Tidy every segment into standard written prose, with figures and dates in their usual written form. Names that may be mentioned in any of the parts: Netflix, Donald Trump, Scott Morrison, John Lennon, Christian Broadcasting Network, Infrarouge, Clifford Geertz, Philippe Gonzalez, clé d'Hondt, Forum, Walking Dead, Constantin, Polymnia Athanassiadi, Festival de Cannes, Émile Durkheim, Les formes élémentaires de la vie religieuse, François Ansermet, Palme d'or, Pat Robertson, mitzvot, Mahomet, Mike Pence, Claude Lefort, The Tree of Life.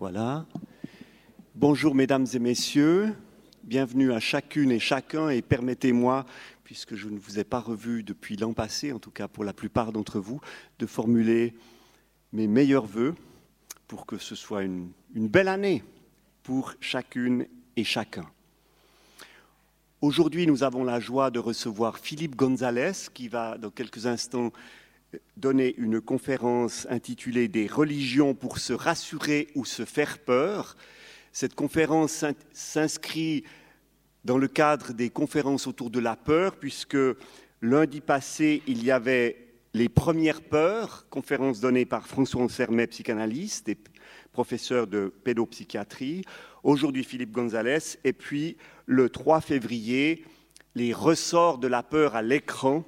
Voilà. Bonjour mesdames et messieurs, bienvenue à chacune et chacun et permettez-moi, puisque je ne vous ai pas revu depuis l'an passé, en tout cas pour la plupart d'entre vous, de formuler mes meilleurs vœux pour que ce soit une belle année pour chacune et chacun. Aujourd'hui, nous avons la joie de recevoir Philippe Gonzalez qui va dans quelques instants donner une conférence intitulée « Des religions pour se rassurer ou se faire peur ». Cette conférence s'inscrit dans le cadre des conférences autour de la peur, puisque lundi passé, il y avait les premières peurs, conférence donnée par François Ansermet, psychanalyste et professeur de pédopsychiatrie, aujourd'hui Philippe Gonzalez, et puis le 3 février, les ressorts de la peur à l'écran,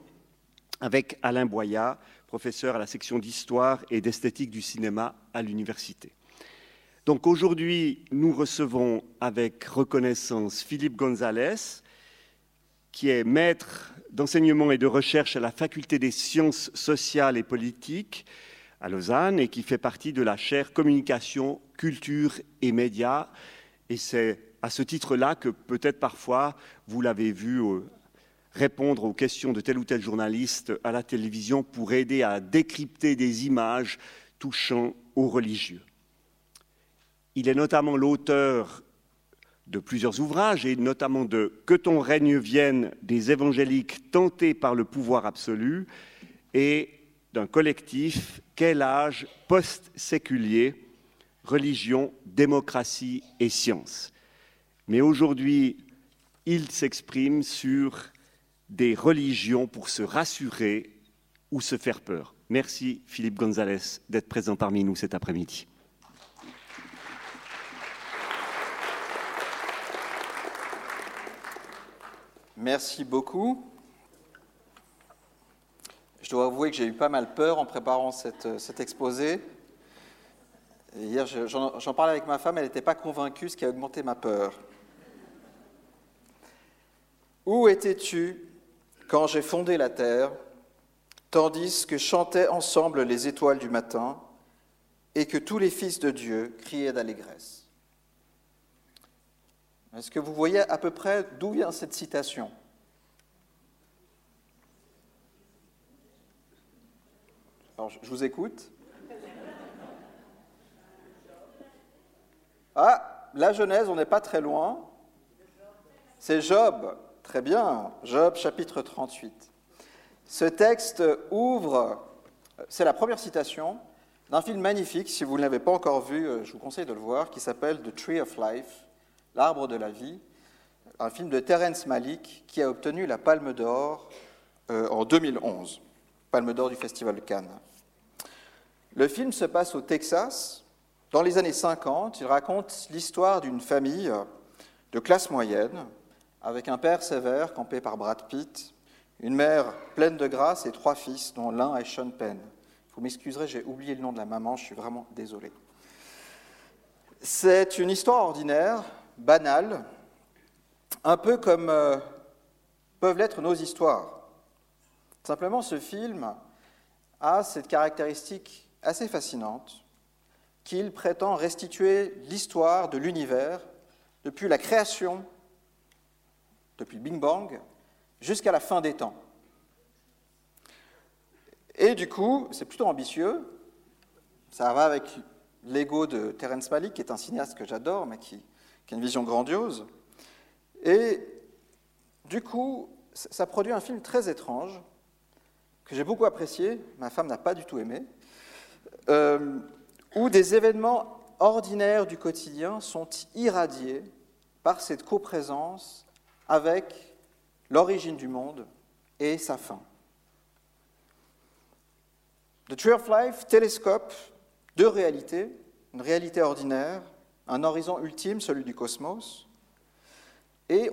avec Alain Boyat, professeur à la section d'histoire et d'esthétique du cinéma à l'université. Donc aujourd'hui, nous recevons avec reconnaissance Philippe Gonzalez, qui est maître d'enseignement et de recherche à la Faculté des sciences sociales et politiques à Lausanne et qui fait partie de la chaire Communication, Culture et Médias. Et c'est à ce titre-là que peut-être parfois vous l'avez vu répondre aux questions de tel ou tel journaliste à la télévision pour aider à décrypter des images touchant aux religieux. Il est notamment l'auteur de plusieurs ouvrages, et notamment de « Que ton règne vienne » des évangéliques tentés par le pouvoir absolu, et d'un collectif « Quel âge post-séculier, religion, démocratie et science ». Mais aujourd'hui, il s'exprime sur des religions pour se rassurer ou se faire peur. Merci Philippe Gonzalez d'être présent parmi nous cet après-midi. Merci beaucoup. Je dois avouer que j'ai eu pas mal peur en préparant cet exposé. Et hier, j'en parlais avec ma femme, elle n'était pas convaincue, ce qui a augmenté ma peur. Où étais-tu quand j'ai fondé la terre, tandis que chantaient ensemble les étoiles du matin et que tous les fils de Dieu criaient d'allégresse ? Est-ce que vous voyez à peu près d'où vient cette citation ? Alors, je vous écoute. Ah, la Genèse, on n'est pas très loin. C'est Job, très bien, Job chapitre 38. Ce texte ouvre, c'est la première citation d'un film magnifique, si vous ne l'avez pas encore vu, je vous conseille de le voir, qui s'appelle « The Tree of Life ». L'arbre de la vie, un film de Terrence Malick qui a obtenu la Palme d'or en 2011, Palme d'or du Festival de Cannes. Le film se passe au Texas, dans les années 50, il raconte l'histoire d'une famille de classe moyenne, avec un père sévère campé par Brad Pitt, une mère pleine de grâce et 3 fils, dont l'un est Sean Penn. Vous m'excuserez, j'ai oublié le nom de la maman, je suis vraiment désolé. C'est une histoire ordinaire, banale, un peu comme peuvent l'être nos histoires. Simplement, ce film a cette caractéristique assez fascinante qu'il prétend restituer l'histoire de l'univers depuis la création, depuis le Big Bang, jusqu'à la fin des temps. Et du coup, c'est plutôt ambitieux, ça va avec l'ego de Terrence Malick, qui est un cinéaste que j'adore, mais qui a une vision grandiose. Et du coup, ça produit un film très étrange, que j'ai beaucoup apprécié, ma femme n'a pas du tout aimé, où des événements ordinaires du quotidien sont irradiés par cette coprésence avec l'origine du monde et sa fin. The Tree of Life télescope 2 réalités, une réalité ordinaire, un horizon ultime, celui du cosmos. Et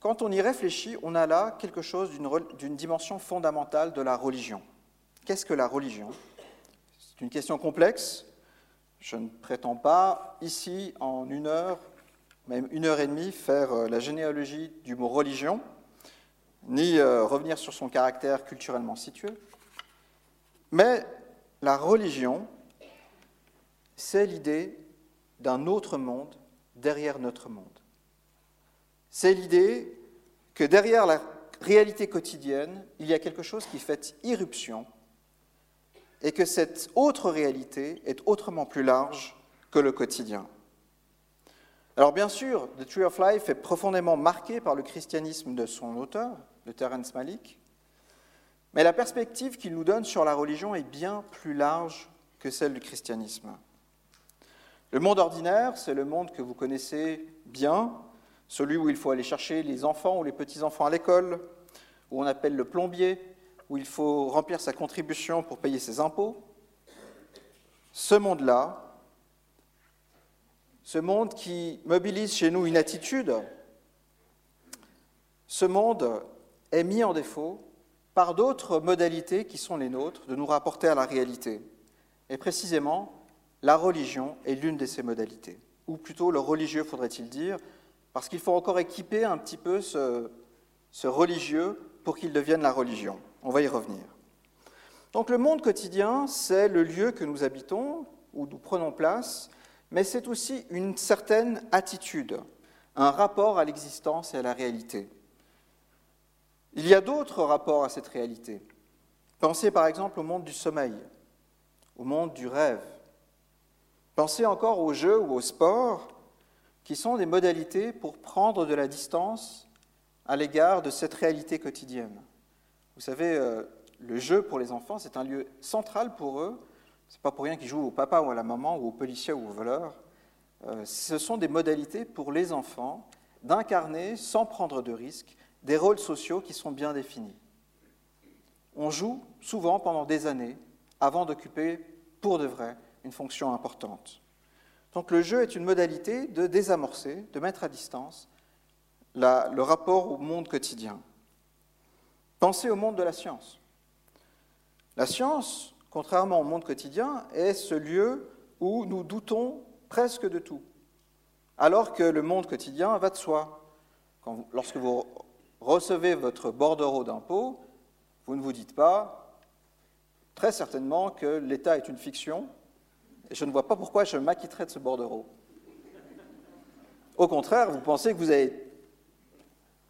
quand on y réfléchit, on a là quelque chose d'une dimension fondamentale de la religion. Qu'est-ce que la religion ? C'est une question complexe. Je ne prétends pas ici, en 1 heure, même 1 heure et demie, faire la généalogie du mot religion, ni revenir sur son caractère culturellement situé. Mais la religion, c'est l'idée d'un autre monde derrière notre monde. C'est l'idée que derrière la réalité quotidienne, il y a quelque chose qui fait irruption et que cette autre réalité est autrement plus large que le quotidien. Alors bien sûr, The Tree of Life est profondément marqué par le christianisme de son auteur, de Terrence Malick, mais la perspective qu'il nous donne sur la religion est bien plus large que celle du christianisme. Le monde ordinaire, c'est le monde que vous connaissez bien, celui où il faut aller chercher les enfants ou les petits-enfants à l'école, où on appelle le plombier, où il faut remplir sa contribution pour payer ses impôts. Ce monde-là, ce monde qui mobilise chez nous une attitude, ce monde est mis en défaut par d'autres modalités qui sont les nôtres de nous rapporter à la réalité. Et précisément, la religion est l'une de ces modalités, ou plutôt le religieux, faudrait-il dire, parce qu'il faut encore équiper un petit peu ce religieux pour qu'il devienne la religion. On va y revenir. Donc le monde quotidien, c'est le lieu que nous habitons, où nous prenons place, mais c'est aussi une certaine attitude, un rapport à l'existence et à la réalité. Il y a d'autres rapports à cette réalité. Pensez par exemple au monde du sommeil, au monde du rêve. Pensez encore aux jeux ou au sport, qui sont des modalités pour prendre de la distance à l'égard de cette réalité quotidienne. Vous savez, le jeu pour les enfants, c'est un lieu central pour eux. Ce n'est pas pour rien qu'ils jouent au papa ou à la maman, ou au policier ou au voleur. Ce sont des modalités pour les enfants d'incarner, sans prendre de risques, des rôles sociaux qui sont bien définis. On joue souvent pendant des années avant d'occuper, pour de vrai, une fonction importante. Donc le jeu est une modalité de désamorcer, de mettre à distance le rapport au monde quotidien. Pensez au monde de la science. La science, contrairement au monde quotidien, est ce lieu où nous doutons presque de tout, alors que le monde quotidien va de soi. Lorsque vous recevez votre bordereau d'impôt, vous ne vous dites pas très certainement que l'État est une fiction, et je ne vois pas pourquoi je m'acquitterais de ce bordereau. Au contraire, vous pensez que vous avez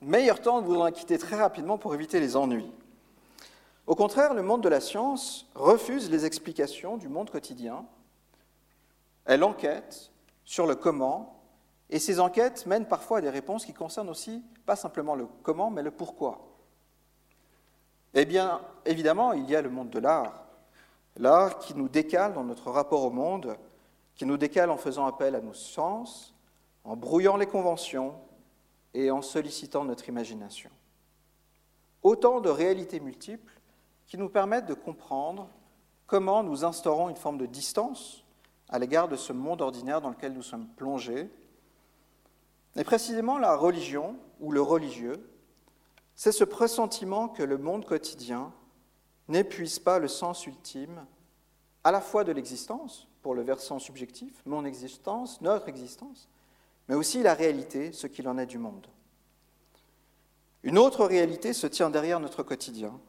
meilleur temps de vous en acquitter très rapidement pour éviter les ennuis. Au contraire, le monde de la science refuse les explications du monde quotidien. Elle enquête sur le comment, et ces enquêtes mènent parfois à des réponses qui concernent aussi, pas simplement le comment, mais le pourquoi. Eh bien, évidemment, il y a le monde de l'art. L'art qui nous décale dans notre rapport au monde, qui nous décale en faisant appel à nos sens, en brouillant les conventions et en sollicitant notre imagination. Autant de réalités multiples qui nous permettent de comprendre comment nous instaurons une forme de distance à l'égard de ce monde ordinaire dans lequel nous sommes plongés. Et précisément la religion, ou le religieux, c'est ce pressentiment que le monde quotidien n'épuise pas le sens ultime à la fois de l'existence, pour le versant subjectif, mon existence, notre existence, mais aussi la réalité, ce qu'il en est du monde. Une autre réalité se tient derrière notre quotidien,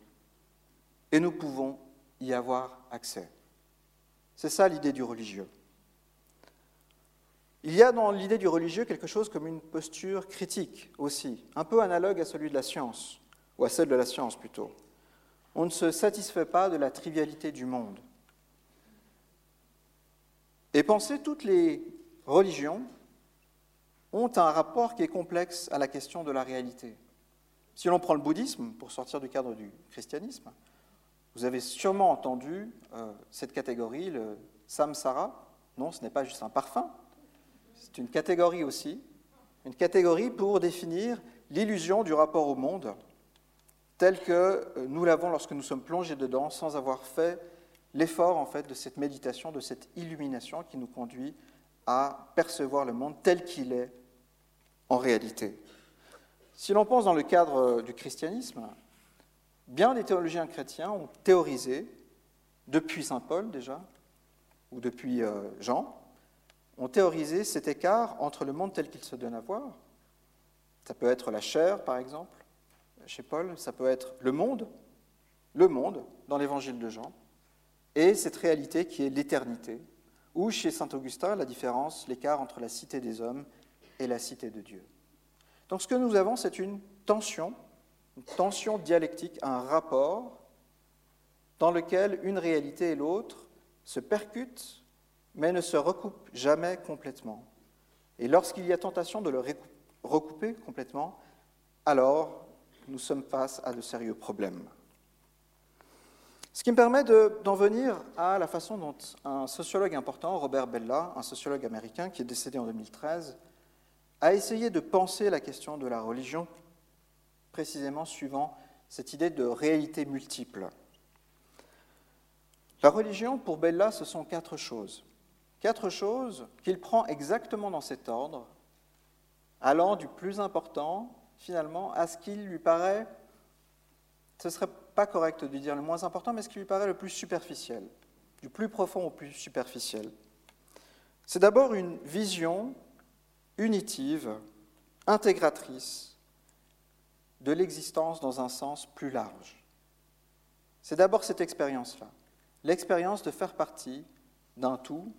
et nous pouvons y avoir accès. C'est ça l'idée du religieux. Il y a dans l'idée du religieux quelque chose comme une posture critique aussi, un peu analogue à celui de la science, ou à celle de la science plutôt. On ne se satisfait pas de la trivialité du monde. Et penser, toutes les religions ont un rapport qui est complexe à la question de la réalité. Si l'on prend le bouddhisme, pour sortir du cadre du christianisme, vous avez sûrement entendu cette catégorie, le samsara. Non, ce n'est pas juste un parfum, c'est une catégorie aussi, une catégorie pour définir l'illusion du rapport au monde, tel que nous l'avons lorsque nous sommes plongés dedans, sans avoir fait l'effort en fait, de cette méditation, de cette illumination qui nous conduit à percevoir le monde tel qu'il est en réalité. Si l'on pense dans le cadre du christianisme, bien des théologiens chrétiens ont théorisé, depuis saint Paul déjà, ou depuis Jean, ont théorisé cet écart entre le monde tel qu'il se donne à voir. Ça peut être la chair, par exemple, chez Paul, ça peut être le monde dans l'évangile de Jean, et cette réalité qui est l'éternité, ou chez saint Augustin, la différence, l'écart entre la cité des hommes et la cité de Dieu. Donc ce que nous avons, c'est une tension dialectique, un rapport dans lequel une réalité et l'autre se percutent, mais ne se recoupent jamais complètement. Et lorsqu'il y a tentation de le recouper complètement, alors nous sommes face à de sérieux problèmes. Ce qui me permet d'en venir à la façon dont un sociologue important, Robert Bellah, un sociologue américain qui est décédé en 2013, a essayé de penser la question de la religion précisément suivant cette idée de réalité multiple. La religion, pour Bellah, ce sont quatre choses. Quatre choses qu'il prend exactement dans cet ordre, allant du plus important, finalement, à ce qui lui paraît, ce serait pas correct de dire le moins important, mais ce qui lui paraît le plus superficiel, du plus profond au plus superficiel. C'est d'abord une vision unitive, intégratrice de l'existence dans un sens plus large. C'est d'abord cette expérience-là, l'expérience de faire partie d'un tout,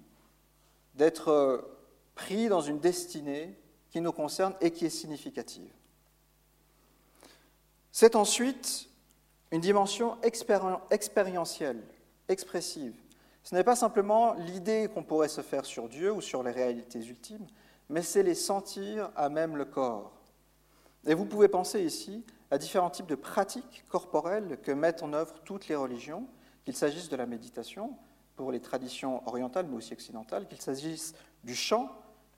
d'être pris dans une destinée qui nous concerne et qui est significative. C'est ensuite une dimension expérientielle, expressive. Ce n'est pas simplement l'idée qu'on pourrait se faire sur Dieu ou sur les réalités ultimes, mais c'est les sentir à même le corps. Et vous pouvez penser ici à différents types de pratiques corporelles que mettent en œuvre toutes les religions, qu'il s'agisse de la méditation, pour les traditions orientales mais aussi occidentales, qu'il s'agisse du chant,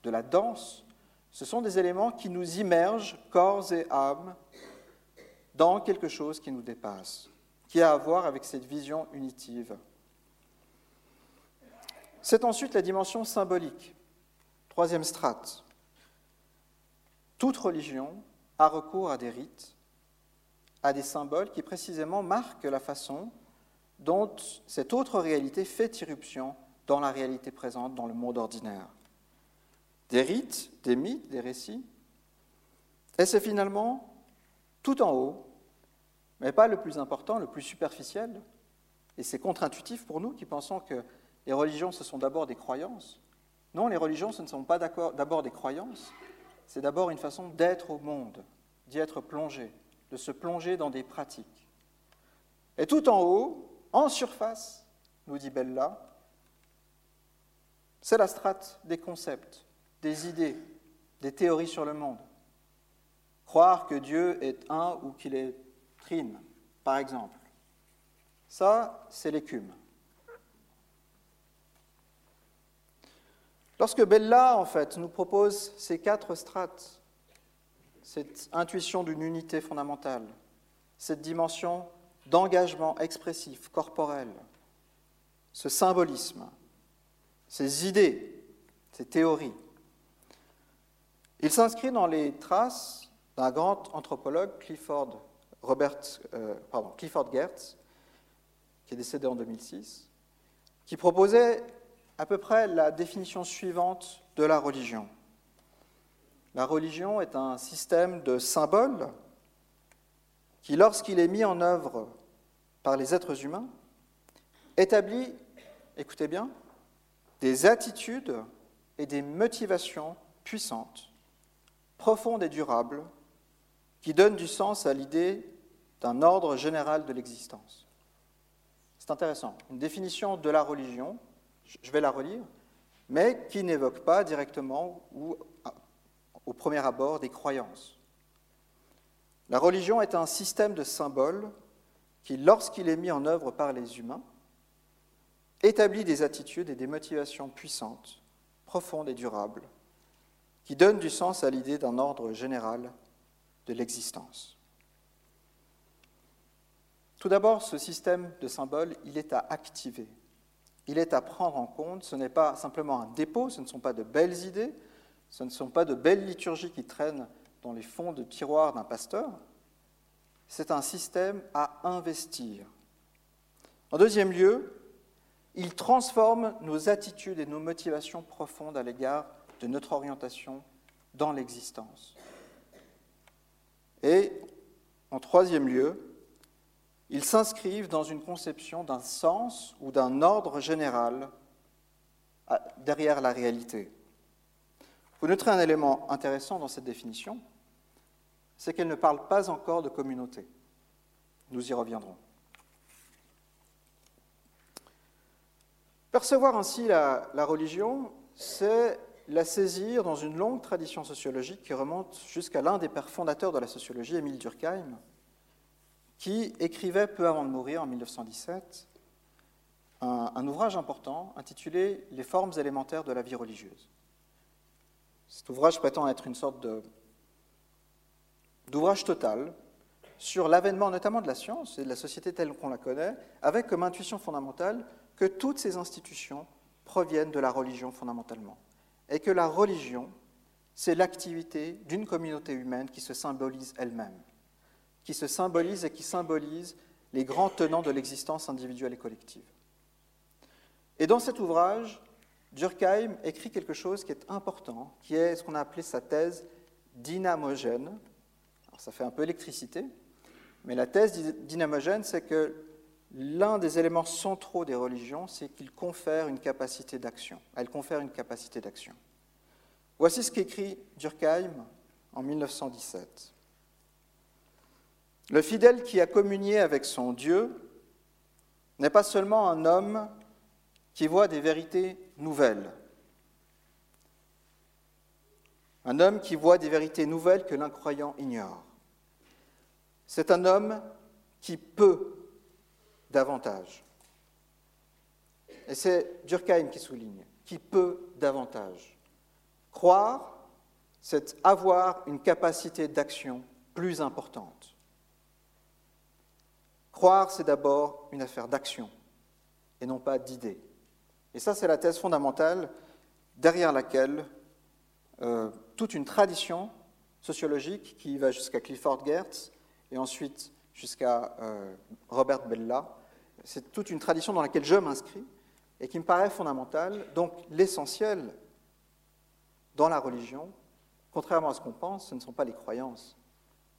de la danse. Ce sont des éléments qui nous immergent, corps et âme, dans quelque chose qui nous dépasse, qui a à voir avec cette vision unitive. C'est ensuite la dimension symbolique, troisième strate. Toute religion a recours à des rites, à des symboles qui précisément marquent la façon dont cette autre réalité fait irruption dans la réalité présente, dans le monde ordinaire. Des rites, des mythes, des récits, et c'est finalement tout en haut, mais pas le plus important, le plus superficiel. Et c'est contre-intuitif pour nous qui pensons que les religions, ce sont d'abord des croyances. Non, les religions, ce ne sont pas d'abord des croyances, c'est d'abord une façon d'être au monde, d'y être plongé, de se plonger dans des pratiques. Et tout en haut, en surface, nous dit Bellah, c'est la strate des concepts, des idées, des théories sur le monde. Croire que Dieu est un ou qu'il est trine, par exemple. Ça, c'est l'écume. Lorsque Bellah, en fait, nous propose ces quatre strates, cette intuition d'une unité fondamentale, cette dimension d'engagement expressif, corporel, ce symbolisme, ces idées, ces théories, il s'inscrit dans les traces d'un grand anthropologue, Clifford Geertz, qui est décédé en 2006, qui proposait à peu près la définition suivante de la religion. La religion est un système de symboles qui, lorsqu'il est mis en œuvre par les êtres humains, établit, écoutez bien, des attitudes et des motivations puissantes, profondes et durables, qui donne du sens à l'idée d'un ordre général de l'existence. C'est intéressant. Une définition de la religion, je vais la relire, mais qui n'évoque pas directement ou au premier abord des croyances. La religion est un système de symboles qui, lorsqu'il est mis en œuvre par les humains, établit des attitudes et des motivations puissantes, profondes et durables, qui donne du sens à l'idée d'un ordre général de l'existence. Tout d'abord, ce système de symboles, il est à activer, il est à prendre en compte, ce n'est pas simplement un dépôt, ce ne sont pas de belles idées, ce ne sont pas de belles liturgies qui traînent dans les fonds de tiroir d'un pasteur, c'est un système à investir. En deuxième lieu, il transforme nos attitudes et nos motivations profondes à l'égard de notre orientation dans l'existence. Et, en troisième lieu, ils s'inscrivent dans une conception d'un sens ou d'un ordre général derrière la réalité. Vous noterez un élément intéressant dans cette définition, c'est qu'elle ne parle pas encore de communauté. Nous y reviendrons. Percevoir ainsi la religion, c'est la saisir dans une longue tradition sociologique qui remonte jusqu'à l'un des pères fondateurs de la sociologie, Émile Durkheim, qui écrivait peu avant de mourir en 1917 un ouvrage important intitulé « Les formes élémentaires de la vie religieuse ». Cet ouvrage prétend être une sorte d'ouvrage total sur l'avènement notamment de la science et de la société telle qu'on la connaît, avec comme intuition fondamentale que toutes ces institutions proviennent de la religion fondamentalement, et que la religion, c'est l'activité d'une communauté humaine qui se symbolise elle-même, qui se symbolise et qui symbolise les grands tenants de l'existence individuelle et collective. Et dans cet ouvrage, Durkheim écrit quelque chose qui est important, qui est ce qu'on a appelé sa thèse dynamogène. Alors ça fait un peu électricité, mais la thèse dynamogène, c'est que l'un des éléments centraux des religions, c'est qu'ils confèrent une capacité d'action. Elles confèrent une capacité d'action. Voici ce qu'écrit Durkheim en 1917. Le fidèle qui a communié avec son Dieu n'est pas seulement un homme qui voit des vérités nouvelles. Un homme qui voit des vérités nouvelles que l'incroyant ignore. C'est un homme qui peut davantage. Et c'est Durkheim qui souligne, qui peut davantage. Croire, c'est avoir une capacité d'action plus importante. Croire, c'est d'abord une affaire d'action et non pas d'idée. Et ça, c'est la thèse fondamentale derrière laquelle toute une tradition sociologique qui va jusqu'à Clifford Geertz et ensuite jusqu'à Robert Bellah. C'est toute une tradition dans laquelle je m'inscris et qui me paraît fondamentale. Donc l'essentiel dans la religion, contrairement à ce qu'on pense, ce ne sont pas les croyances,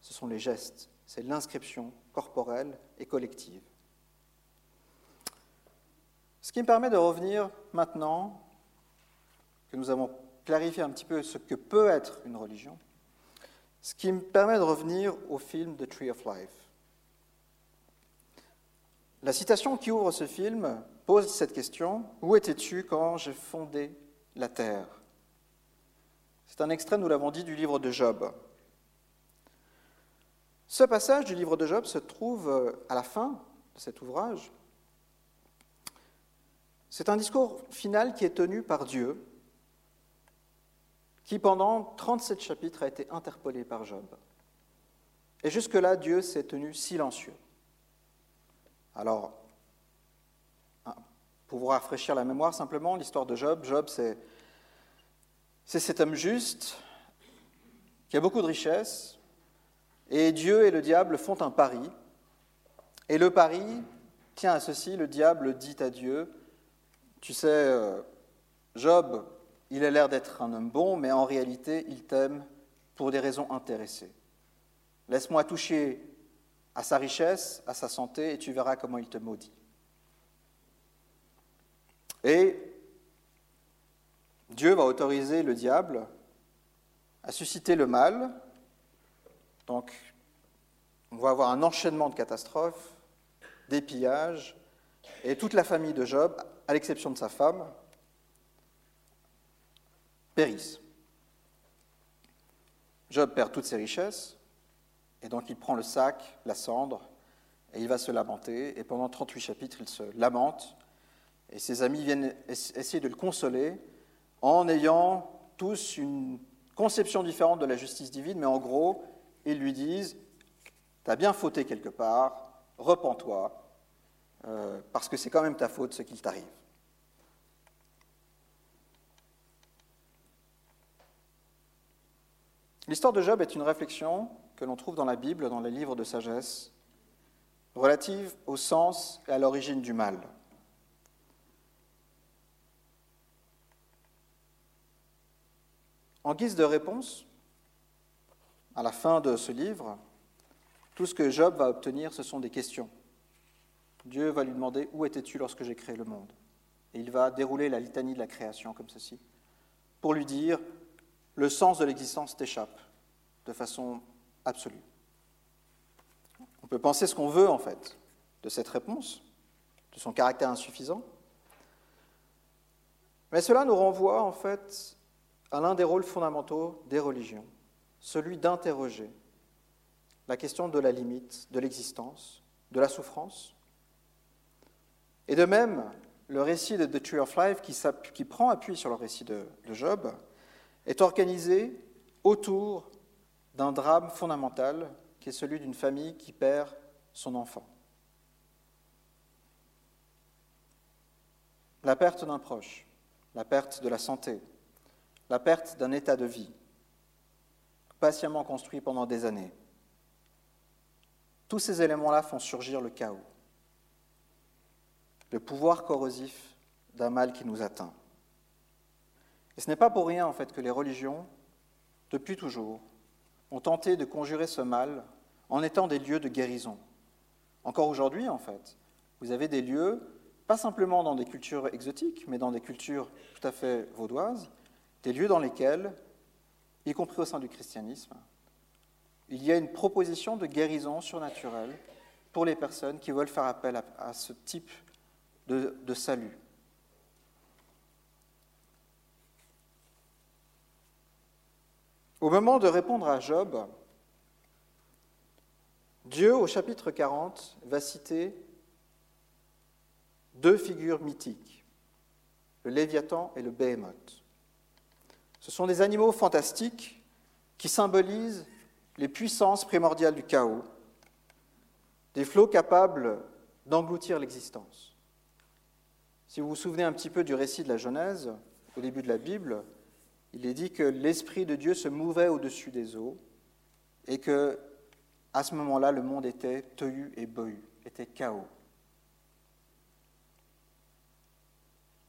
ce sont les gestes, c'est l'inscription corporelle et collective. Ce qui me permet de revenir maintenant, que nous avons clarifié un petit peu ce que peut être une religion, ce qui me permet de revenir au film The Tree of Life. La citation qui ouvre ce film pose cette question « Où étais-tu quand j'ai fondé la terre ?» C'est un extrait, nous l'avons dit, du livre de Job. Ce passage du livre de Job se trouve à la fin de cet ouvrage. C'est un discours final qui est tenu par Dieu, qui pendant 37 chapitres a été interpellé par Job. Et jusque-là, Dieu s'est tenu silencieux. Alors, pour vous rafraîchir la mémoire simplement, l'histoire de Job, c'est cet homme juste qui a beaucoup de richesses, et Dieu et le diable font un pari. Et le pari tient à ceci, le diable dit à Dieu, « Tu sais, Job, il a l'air d'être un homme bon, mais en réalité, il t'aime pour des raisons intéressées. Laisse-moi toucher à sa richesse, à sa santé, et tu verras comment il te maudit. » Et Dieu va autoriser le diable à susciter le mal. Donc, on va avoir un enchaînement de catastrophes, des pillages, et toute la famille de Job, à l'exception de sa femme, périssent. Job perd toutes ses richesses, et donc il prend le sac, la cendre, et il va se lamenter. Et pendant 38 chapitres, il se lamente. Et ses amis viennent essayer de le consoler en ayant tous une conception différente de la justice divine. Mais en gros, ils lui disent « T'as bien fauté quelque part, repens-toi, parce que c'est quand même ta faute ce qu'il t'arrive. » L'histoire de Job est une réflexion que l'on trouve dans la Bible, dans les livres de sagesse, relative au sens et à l'origine du mal. En guise de réponse, à la fin de ce livre, tout ce que Job va obtenir, ce sont des questions. Dieu va lui demander « Où étais-tu lorsque j'ai créé le monde » Et il va dérouler la litanie de la création comme ceci, pour lui dire « Le sens de l'existence t'échappe de façon absolue. » On peut penser ce qu'on veut, en fait, de cette réponse, de son caractère insuffisant. Mais cela nous renvoie, en fait, à l'un des rôles fondamentaux des religions, celui d'interroger la question de la limite, de l'existence, de la souffrance. Et de même, le récit de The Tree of Life, qui prend appui sur le récit de Job, est organisé autour d'un drame fondamental qui est celui d'une famille qui perd son enfant. La perte d'un proche, la perte de la santé, la perte d'un état de vie, patiemment construit pendant des années. Tous ces éléments-là font surgir le chaos, le pouvoir corrosif d'un mal qui nous atteint. Et ce n'est pas pour rien, en fait, que les religions, depuis toujours, ont tenté de conjurer ce mal en étant des lieux de guérison. Encore aujourd'hui, en fait, vous avez des lieux, pas simplement dans des cultures exotiques, mais dans des cultures tout à fait vaudoises, des lieux dans lesquels, y compris au sein du christianisme, il y a une proposition de guérison surnaturelle pour les personnes qui veulent faire appel à ce type de salut. Au moment de répondre à Job, Dieu, au chapitre 40, va citer deux figures mythiques, le Léviathan et le Béhémoth. Ce sont des animaux fantastiques qui symbolisent les puissances primordiales du chaos, des flots capables d'engloutir l'existence. Si vous vous souvenez un petit peu du récit de la Genèse, au début de la Bible, il est dit que l'Esprit de Dieu se mouvait au-dessus des eaux et que, à ce moment-là, le monde était tohu et bohu, était chaos.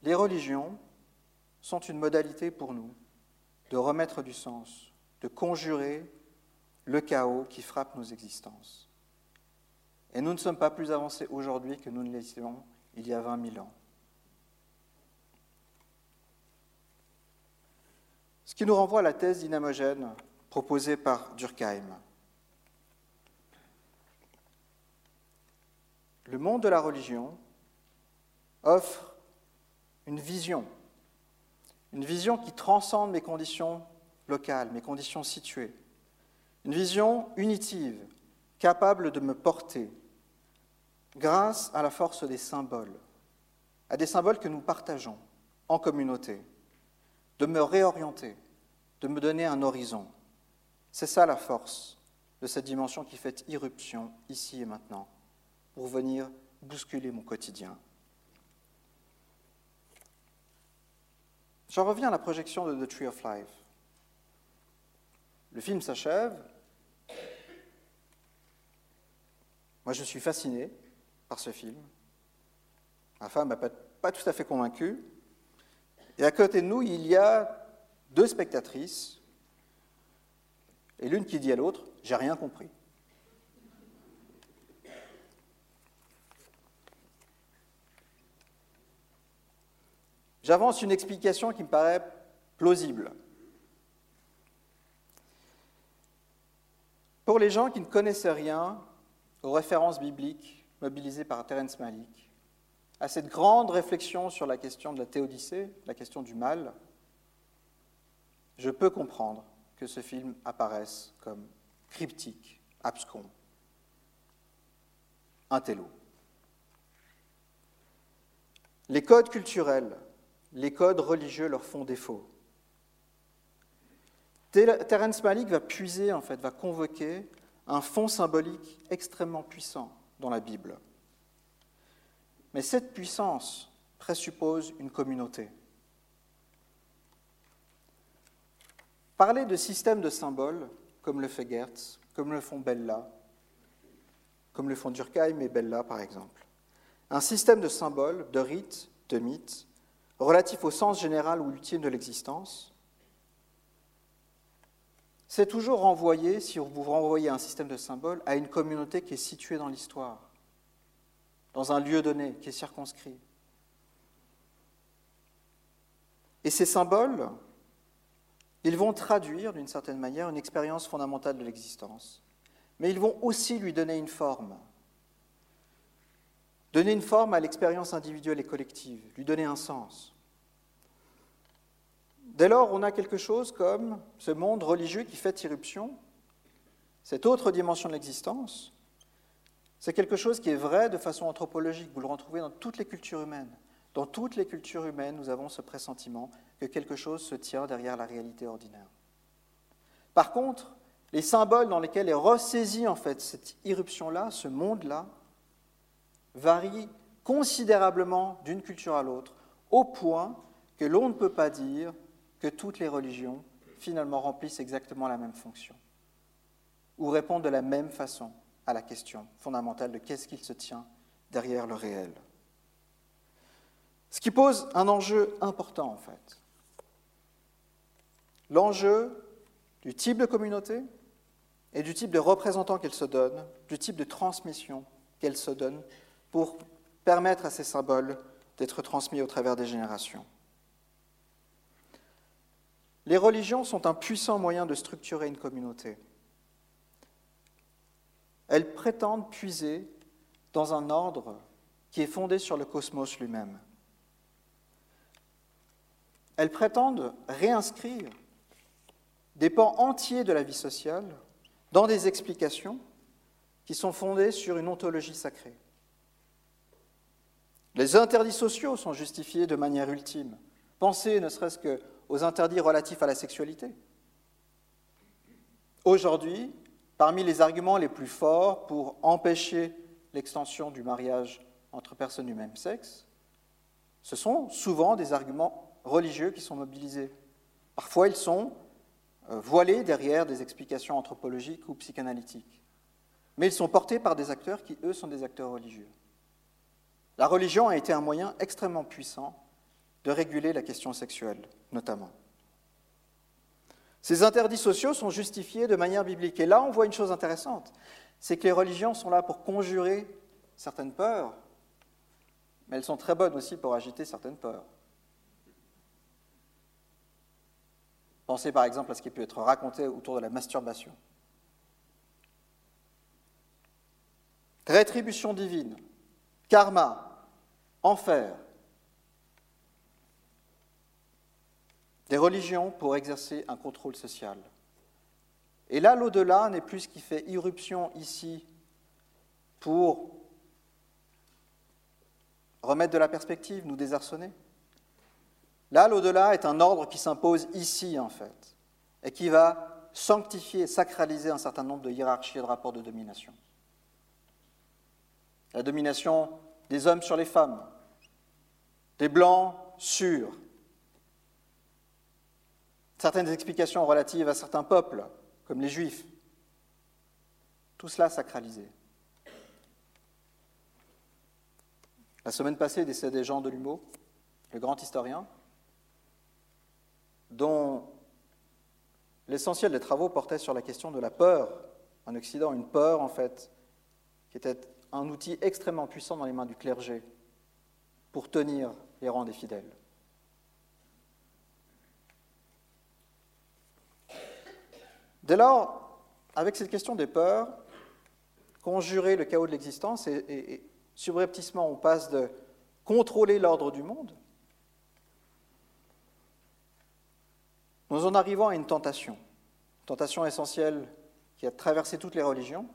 Les religions sont une modalité pour nous de remettre du sens, de conjurer le chaos qui frappe nos existences. Et nous ne sommes pas plus avancés aujourd'hui que nous ne l'étions il y a 20 000 ans. Ce qui nous renvoie à la thèse dynamogène proposée par Durkheim. Le monde de la religion offre une vision qui transcende mes conditions locales, mes conditions situées, une vision unitive, capable de me porter grâce à la force des symboles, à des symboles que nous partageons en communauté, de me réorienter, de me donner un horizon. C'est ça la force de cette dimension qui fait irruption ici et maintenant, pour venir bousculer mon quotidien. J'en reviens à la projection de The Tree of Life. Le film s'achève. Moi, je suis fasciné par ce film. Ma femme n'est pas tout à fait convaincue. Et à côté de nous, il y a deux spectatrices, et l'une qui dit à l'autre « J'ai rien compris ». J'avance une explication qui me paraît plausible. Pour les gens qui ne connaissaient rien aux références bibliques mobilisées par Terrence Malick, à cette grande réflexion sur la question de la théodicée, la question du mal, je peux comprendre que ce film apparaisse comme cryptique, abscon, intello. Les codes culturels, les codes religieux leur font défaut. Terrence Malick va puiser, en fait, va convoquer un fond symbolique extrêmement puissant dans la Bible. Mais cette puissance présuppose une communauté. Parler de système de symboles, comme le fait Geertz, comme le font Bellah, comme le font Durkheim et Bellah par exemple, un système de symboles, de rites, de mythes, relatifs au sens général ou ultime de l'existence, c'est toujours renvoyé, si vous vous renvoyez à un système de symboles, à une communauté qui est située dans l'histoire, dans un lieu donné, qui est circonscrit. Et ces symboles, ils vont traduire d'une certaine manière une expérience fondamentale de l'existence. Mais ils vont aussi lui donner une forme à l'expérience individuelle et collective, lui donner un sens. Dès lors, on a quelque chose comme ce monde religieux qui fait irruption, cette autre dimension de l'existence, c'est quelque chose qui est vrai de façon anthropologique, vous le retrouvez dans toutes les cultures humaines. Dans toutes les cultures humaines, nous avons ce pressentiment que quelque chose se tient derrière la réalité ordinaire. Par contre, les symboles dans lesquels est ressaisie en fait cette irruption-là, ce monde-là, varient considérablement d'une culture à l'autre, au point que l'on ne peut pas dire que toutes les religions finalement remplissent exactement la même fonction, ou répondent de la même façon à la question fondamentale de qu'est-ce qu'il se tient derrière le réel. Ce qui pose un enjeu important, en fait. L'enjeu du type de communauté et du type de représentant qu'elle se donne, du type de transmission qu'elle se donne pour permettre à ces symboles d'être transmis au travers des générations. Les religions sont un puissant moyen de structurer une communauté. Elles prétendent puiser dans un ordre qui est fondé sur le cosmos lui-même. Elles prétendent réinscrire des pans entiers de la vie sociale dans des explications qui sont fondées sur une ontologie sacrée. Les interdits sociaux sont justifiés de manière ultime. Pensez ne serait-ce qu'aux interdits relatifs à la sexualité. Aujourd'hui, parmi les arguments les plus forts pour empêcher l'extension du mariage entre personnes du même sexe, ce sont souvent des arguments religieux qui sont mobilisés. Parfois, ils sont voilés derrière des explications anthropologiques ou psychanalytiques. Mais ils sont portés par des acteurs qui, eux, sont des acteurs religieux. La religion a été un moyen extrêmement puissant de réguler la question sexuelle, notamment. Ces interdits sociaux sont justifiés de manière biblique. Et là, on voit une chose intéressante, c'est que les religions sont là pour conjurer certaines peurs, mais elles sont très bonnes aussi pour agiter certaines peurs. Pensez par exemple à ce qui peut être raconté autour de la masturbation. Rétribution divine, karma, enfer. Des religions pour exercer un contrôle social. Et là, l'au-delà n'est plus ce qui fait irruption ici pour remettre de la perspective, nous désarçonner. Là, l'au-delà est un ordre qui s'impose ici, en fait, et qui va sanctifier et sacraliser un certain nombre de hiérarchies et de rapports de domination. La domination des hommes sur les femmes, des blancs sur certaines explications relatives à certains peuples, comme les Juifs. Tout cela sacralisé. La semaine passée décédait Jean Delumeau, le grand historien, dont l'essentiel des travaux portait sur la question de la peur en Occident, une peur en fait qui était un outil extrêmement puissant dans les mains du clergé pour tenir les rangs des fidèles. Dès lors, avec cette question des peurs, conjurer le chaos de l'existence et subrepticement on passe de contrôler l'ordre du monde, nous en arrivons à une tentation essentielle qui a traversé toutes les religions,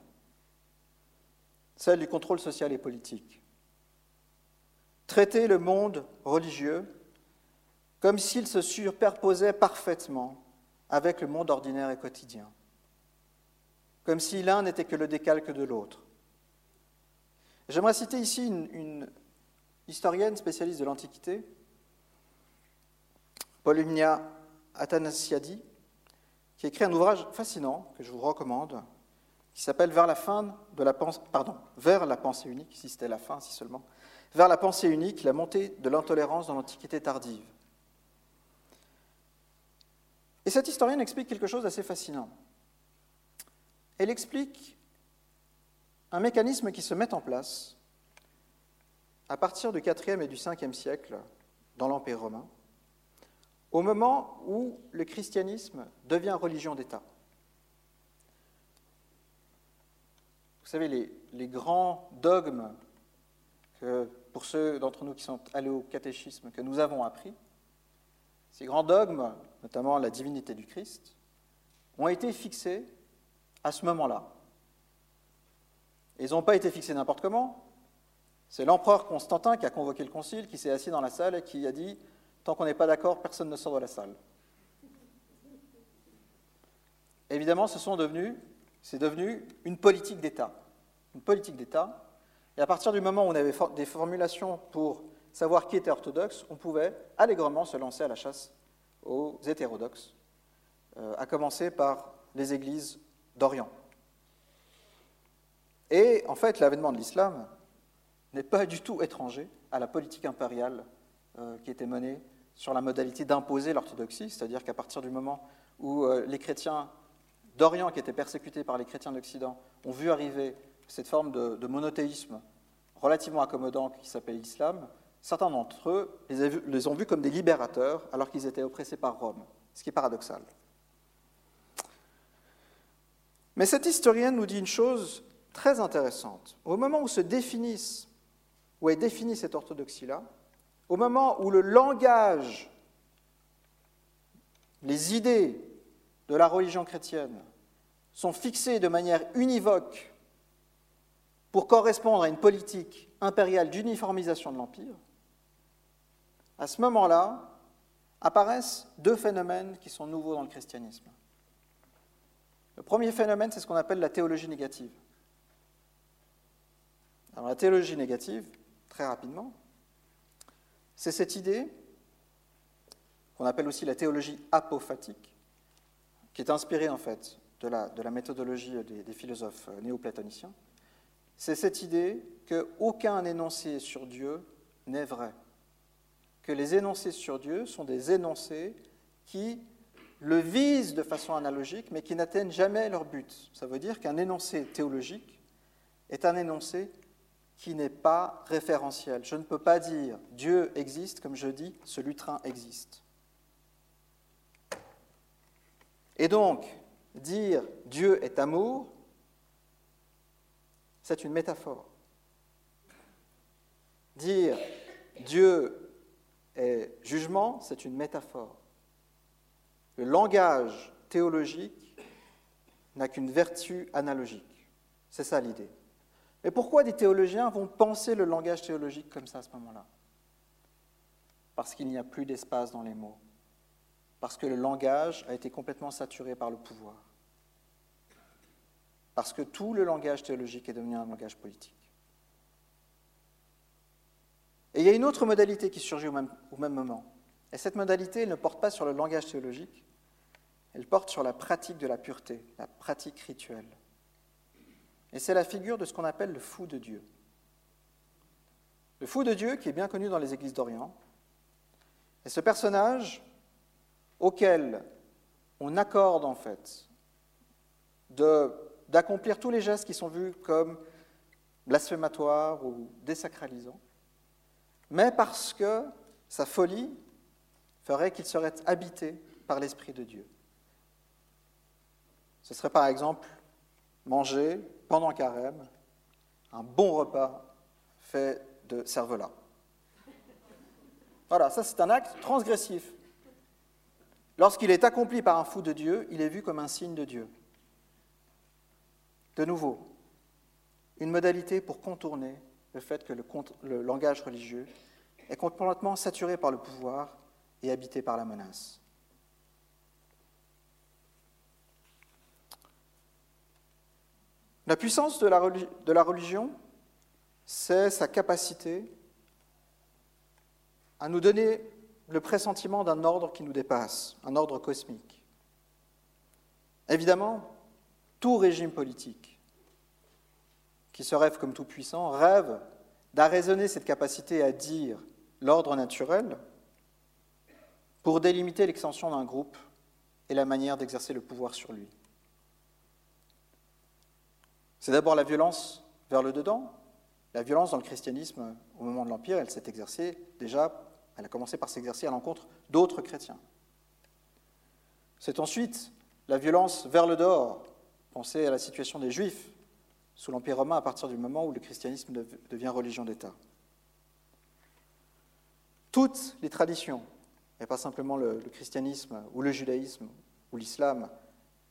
celle du contrôle social et politique. Traiter le monde religieux comme s'il se superposait parfaitement avec le monde ordinaire et quotidien, comme si l'un n'était que le décalque de l'autre. J'aimerais citer ici une historienne spécialiste de l'Antiquité, Polymnia Athanassiadi, qui écrit un ouvrage fascinant que je vous recommande, qui s'appelle Vers la pensée unique, si c'était la fin, si seulement, Vers la pensée unique, la montée de l'intolérance dans l'Antiquité tardive. Et cette historienne explique quelque chose d'assez fascinant. Elle explique un mécanisme qui se met en place à partir du IVe et du Ve siècle dans l'Empire romain, au moment où le christianisme devient religion d'État. Vous savez, les grands dogmes que, pour ceux d'entre nous qui sont allés au catéchisme, que nous avons appris, ces grands dogmes, notamment la divinité du Christ, ont été fixés à ce moment-là. Ils n'ont pas été fixés n'importe comment. C'est l'empereur Constantin qui a convoqué le concile, qui s'est assis dans la salle et qui a dit « Tant qu'on n'est pas d'accord, personne ne sort de la salle. » Évidemment, c'est devenu une politique d'État. Une politique d'État. Et à partir du moment où on avait des formulations pour savoir qui était orthodoxe, on pouvait allègrement se lancer à la chasse aux hétérodoxes, à commencer par les églises d'Orient. Et en fait, l'avènement de l'islam n'est pas du tout étranger à la politique impériale qui était menée sur la modalité d'imposer l'orthodoxie, c'est-à-dire qu'à partir du moment où les chrétiens d'Orient, qui étaient persécutés par les chrétiens d'Occident, ont vu arriver cette forme de monothéisme relativement accommodant qui s'appelle l'islam, certains d'entre eux les ont vus comme des libérateurs alors qu'ils étaient oppressés par Rome, ce qui est paradoxal. Mais cette historienne nous dit une chose très intéressante. Au moment où est définie cette orthodoxie-là, au moment où le langage, les idées de la religion chrétienne sont fixées de manière univoque pour correspondre à une politique impériale d'uniformisation de l'Empire, à ce moment-là apparaissent deux phénomènes qui sont nouveaux dans le christianisme. Le premier phénomène, c'est ce qu'on appelle la théologie négative. Alors, la théologie négative, très rapidement, c'est cette idée, qu'on appelle aussi la théologie apophatique, qui est inspirée en fait de la méthodologie des philosophes néoplatoniciens. C'est cette idée qu'aucun énoncé sur Dieu n'est vrai, que les énoncés sur Dieu sont des énoncés qui le visent de façon analogique, mais qui n'atteignent jamais leur but. Ça veut dire qu'un énoncé théologique est un énoncé qui n'est pas référentiel. Je ne peux pas dire « Dieu existe » comme je dis « ce lutrin existe ». Et donc, dire « Dieu est amour », c'est une métaphore. Dire « Dieu est jugement », c'est une métaphore. Le langage théologique n'a qu'une vertu analogique. C'est ça l'idée. Mais pourquoi des théologiens vont penser le langage théologique comme ça à ce moment-là? Parce qu'il n'y a plus d'espace dans les mots. Parce que le langage a été complètement saturé par le pouvoir. Parce que tout le langage théologique est devenu un langage politique. Et il y a une autre modalité qui surgit au même moment. Et cette modalité, elle ne porte pas sur le langage théologique, elle porte sur la pratique de la pureté, la pratique rituelle. Et c'est la figure de ce qu'on appelle le fou de Dieu. Le fou de Dieu qui est bien connu dans les églises d'Orient. Et ce personnage auquel on accorde en fait d'accomplir tous les gestes qui sont vus comme blasphématoires ou désacralisants, mais parce que sa folie ferait qu'il serait habité par l'Esprit de Dieu. Ce serait par exemple manger pendant Carême un bon repas fait de cervelas. Voilà, ça c'est un acte transgressif. Lorsqu'il est accompli par un fou de Dieu, il est vu comme un signe de Dieu. De nouveau, une modalité pour contourner le fait que le langage religieux est complètement saturé par le pouvoir et habité par la menace. La puissance de la religion, c'est sa capacité à nous donner le pressentiment d'un ordre qui nous dépasse, un ordre cosmique. Évidemment, tout régime politique qui se rêve comme tout puissant rêve d'arraisonner cette capacité à dire l'ordre naturel pour délimiter l'extension d'un groupe et la manière d'exercer le pouvoir sur lui. C'est d'abord la violence vers le dedans. La violence dans le christianisme, au moment de l'Empire, elle s'est exercée déjà, elle a commencé par s'exercer à l'encontre d'autres chrétiens. C'est ensuite la violence vers le dehors. Pensez à la situation des Juifs sous l'Empire romain à partir du moment où le christianisme devient religion d'État. Toutes les traditions, et pas simplement le christianisme ou le judaïsme ou l'islam,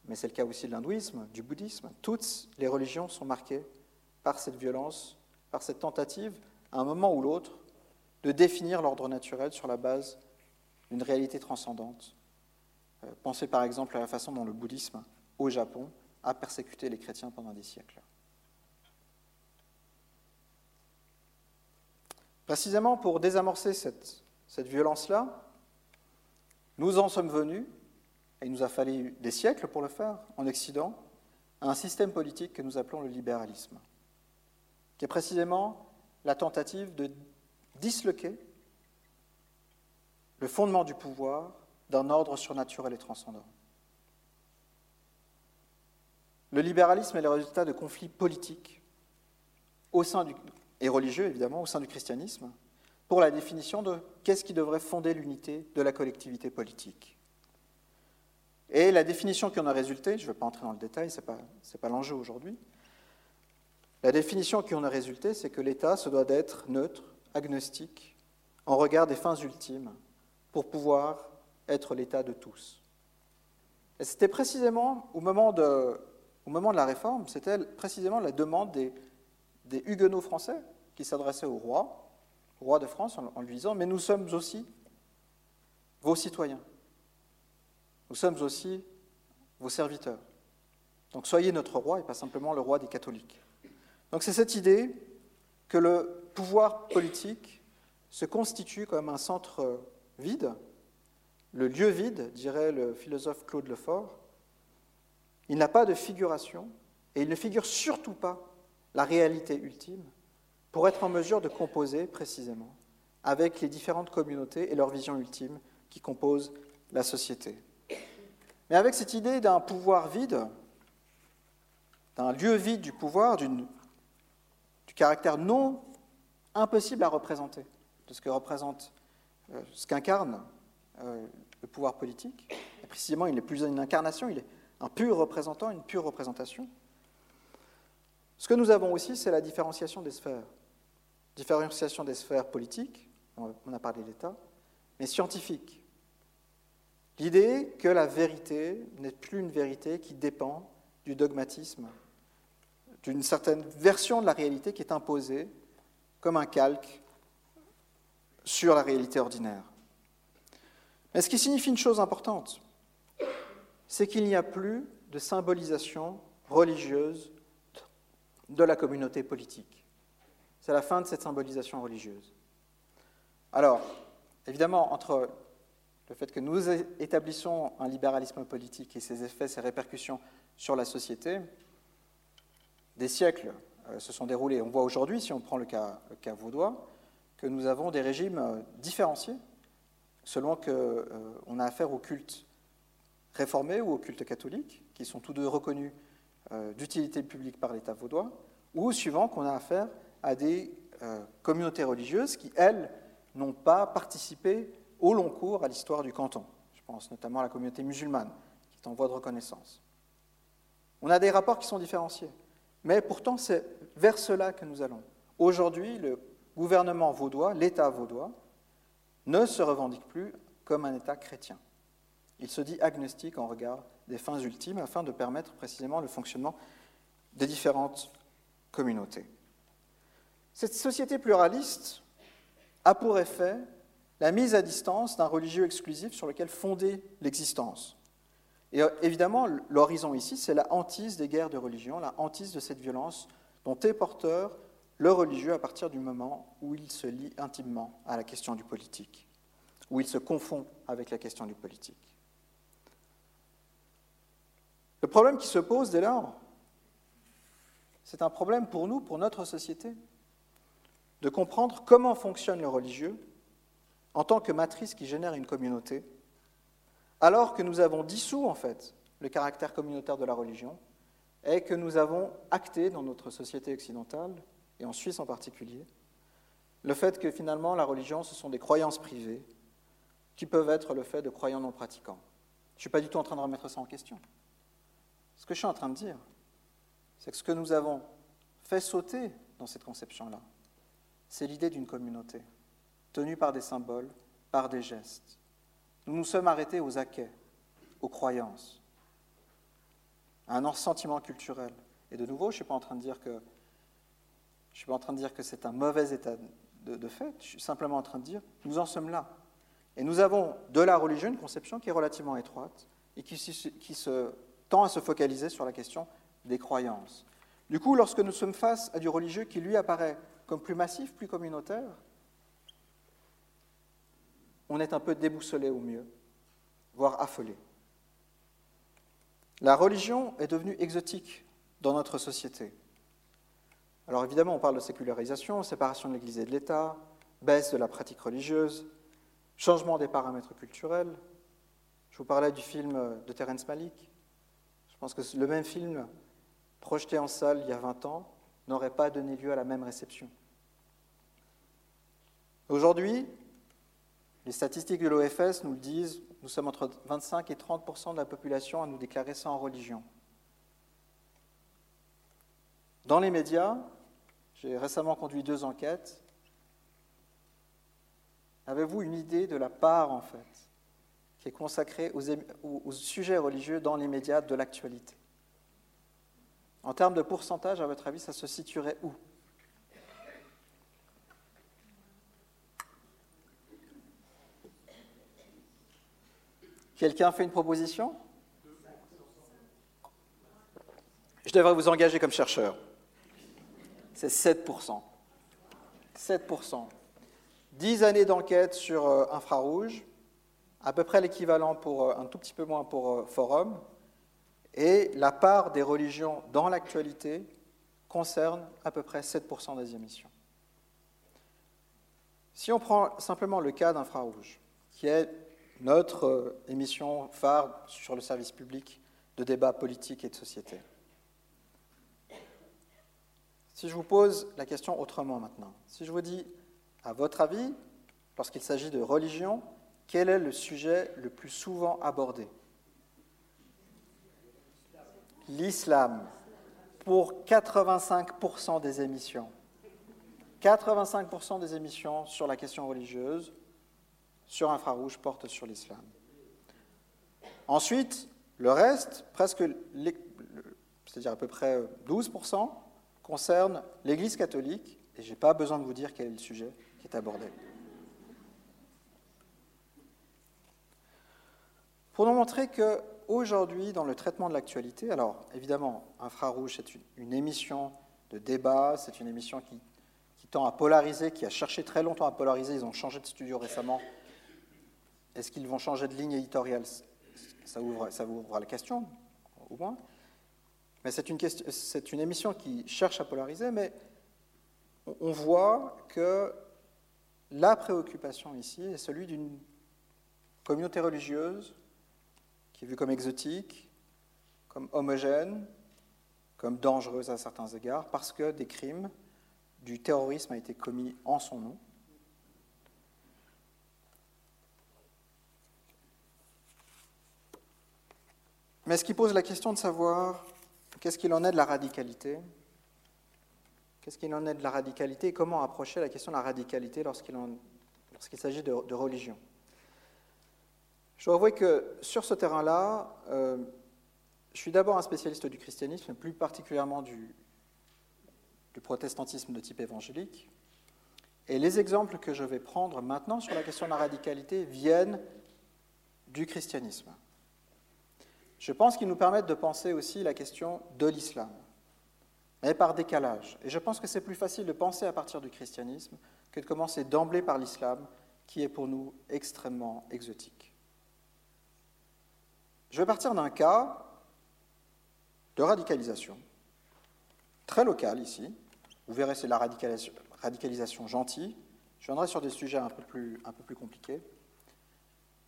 mais c'est le cas aussi de l'hindouisme, du bouddhisme, toutes les religions sont marquées par cette violence, par cette tentative, à un moment ou l'autre, de définir l'ordre naturel sur la base d'une réalité transcendante. Pensez par exemple à la façon dont le bouddhisme, au Japon, a persécuté les chrétiens pendant des siècles. Précisément pour désamorcer cette violence-là, nous en sommes venus, et il nous a fallu des siècles pour le faire, en Occident, à un système politique que nous appelons le libéralisme, qui est précisément la tentative de disloquer le fondement du pouvoir d'un ordre surnaturel et transcendant. Le libéralisme est le résultat de conflits politiques et religieux, évidemment, au sein du christianisme, pour la définition de qu'est-ce qui devrait fonder l'unité de la collectivité politique. Et la définition qui en a résulté, je ne vais pas entrer dans le détail, ce n'est pas l'enjeu aujourd'hui, la définition qui en a résulté, c'est que l'État se doit d'être neutre, agnostique, en regard des fins ultimes, pour pouvoir être l'État de tous. Et c'était précisément, au moment de la Réforme, c'était précisément la demande des huguenots français qui s'adressaient au roi de France, en lui disant « Mais nous sommes aussi vos citoyens, nous sommes aussi vos serviteurs. Donc soyez notre roi et pas simplement le roi des catholiques. » Donc c'est cette idée que le pouvoir politique se constitue comme un centre vide, le lieu vide, dirait le philosophe Claude Lefort. Il n'a pas de figuration et il ne figure surtout pas la réalité ultime pour être en mesure de composer précisément avec les différentes communautés et leur vision ultime qui composent la société. Mais avec cette idée d'un pouvoir vide, d'un lieu vide du pouvoir, du caractère non impossible à représenter, de ce que représente, ce qu'incarne le pouvoir politique, et précisément il n'est plus une incarnation, il est un pur représentant, une pure représentation. Ce que nous avons aussi, c'est la différenciation des sphères. Différenciation des sphères politiques, on a parlé de l'État, mais scientifique. L'idée que la vérité n'est plus une vérité qui dépend du dogmatisme, d'une certaine version de la réalité qui est imposée comme un calque sur la réalité ordinaire. Mais ce qui signifie une chose importante, c'est qu'il n'y a plus de symbolisation religieuse de la communauté politique. C'est la fin de cette symbolisation religieuse. Alors, évidemment, entre le fait que nous établissons un libéralisme politique et ses effets, ses répercussions sur la société, des siècles se sont déroulés. On voit aujourd'hui, si on prend le cas vaudois, que nous avons des régimes différenciés selon qu'on a affaire au culte réformé ou au culte catholique, qui sont tous deux reconnus d'utilité publique par l'État vaudois, ou suivant qu'on a affaire à des communautés religieuses qui, elles, n'ont pas participé au long cours à l'histoire du canton. Je pense notamment à la communauté musulmane, qui est en voie de reconnaissance. On a des rapports qui sont différenciés, mais pourtant c'est vers cela que nous allons. Aujourd'hui, le gouvernement vaudois, l'État vaudois, ne se revendique plus comme un État chrétien. Il se dit agnostique en regard des fins ultimes afin de permettre précisément le fonctionnement des différentes communautés. Cette société pluraliste a pour effet la mise à distance d'un religieux exclusif sur lequel fonder l'existence. Et évidemment, l'horizon ici, c'est la hantise des guerres de religion, la hantise de cette violence dont est porteur le religieux à partir du moment où il se lie intimement à la question du politique, où il se confond avec la question du politique. Le problème qui se pose dès lors, c'est un problème pour nous, pour notre société, de comprendre comment fonctionne le religieux en tant que matrice qui génère une communauté, alors que nous avons dissous, en fait, le caractère communautaire de la religion et que nous avons acté dans notre société occidentale et en Suisse en particulier, le fait que finalement la religion, ce sont des croyances privées qui peuvent être le fait de croyants non pratiquants. Je ne suis pas du tout en train de remettre ça en question. Ce que je suis en train de dire, c'est que ce que nous avons fait sauter dans cette conception-là, c'est l'idée d'une communauté, tenue par des symboles, par des gestes. Nous nous sommes arrêtés aux acquets, aux croyances, à un ressentiment culturel. Et de nouveau, je ne suis pas en train de dire que c'est un mauvais état de fait, je suis simplement en train de dire, nous en sommes là. Et nous avons de la religion une conception qui est relativement étroite et qui tend à se focaliser sur la question des croyances. Du coup, lorsque nous sommes face à du religieux qui, lui, apparaît comme plus massif, plus communautaire, on est un peu déboussolé au mieux, voire affolé. La religion est devenue exotique dans notre société. Alors évidemment, on parle de sécularisation, séparation de l'Église et de l'État, baisse de la pratique religieuse, changement des paramètres culturels. Je vous parlais du film de Terrence Malick. Je pense que le même film projeté en salle il y a 20 ans n'aurait pas donné lieu à la même réception. Aujourd'hui, les statistiques de l'OFS nous le disent, nous sommes entre 25 et 30% de la population à nous déclarer sans religion. Dans les médias, j'ai récemment conduit 2 enquêtes. Avez-vous une idée de la part, en fait, qui est consacrée aux sujets religieux dans les médias de l'actualité? En termes de pourcentage, à votre avis, ça se situerait où? Quelqu'un fait une proposition? Je devrais vous engager comme chercheur. C'est 7%. 7%. 10 années d'enquête sur Infrarouge, à peu près l'équivalent pour un tout petit peu moins pour Forum, et la part des religions dans l'actualité concerne à peu près 7% des émissions. Si on prend simplement le cas d'Infrarouge, qui est notre émission phare sur le service public de débat politique et de société. Si je vous pose la question autrement maintenant, si je vous dis, à votre avis, lorsqu'il s'agit de religion, quel est le sujet le plus souvent abordé? L'islam, pour 85% des émissions. 85% des émissions sur la question religieuse, sur Infrarouge, portent sur l'islam. Ensuite, le reste, c'est-à-dire à peu près 12%, concerne l'Église catholique, et je n'ai pas besoin de vous dire quel est le sujet qui est abordé. Pour nous montrer qu'aujourd'hui, dans le traitement de l'actualité, alors évidemment, Infrarouge, c'est une émission de débat, c'est une émission qui tend à polariser, qui a cherché très longtemps à polariser, ils ont changé de studio récemment. Est-ce qu'ils vont changer de ligne éditoriale? Ça ouvre la question, au moins. Mais c'est une émission qui cherche à polariser, mais on voit que la préoccupation ici est celui d'une communauté religieuse qui est vue comme exotique, comme homogène, comme dangereuse à certains égards, parce que des crimes du terrorisme ont été commis en son nom. Mais ce qui pose la question de savoir qu'est-ce qu'il en est de la radicalité? Qu'est-ce qu'il en est de la radicalité et comment approcher la question de la radicalité lorsqu'il s'agit de religion? Je dois avouer que sur ce terrain-là, je suis d'abord un spécialiste du christianisme, plus particulièrement du protestantisme de type évangélique. Et les exemples que je vais prendre maintenant sur la question de la radicalité viennent du christianisme. Je pense qu'ils nous permettent de penser aussi la question de l'islam, mais par décalage. Et je pense que c'est plus facile de penser à partir du christianisme que de commencer d'emblée par l'islam, qui est pour nous extrêmement exotique. Je vais partir d'un cas de radicalisation, très local ici. Vous verrez, c'est de la radicalisation gentille. Je viendrai sur des sujets un peu plus compliqués.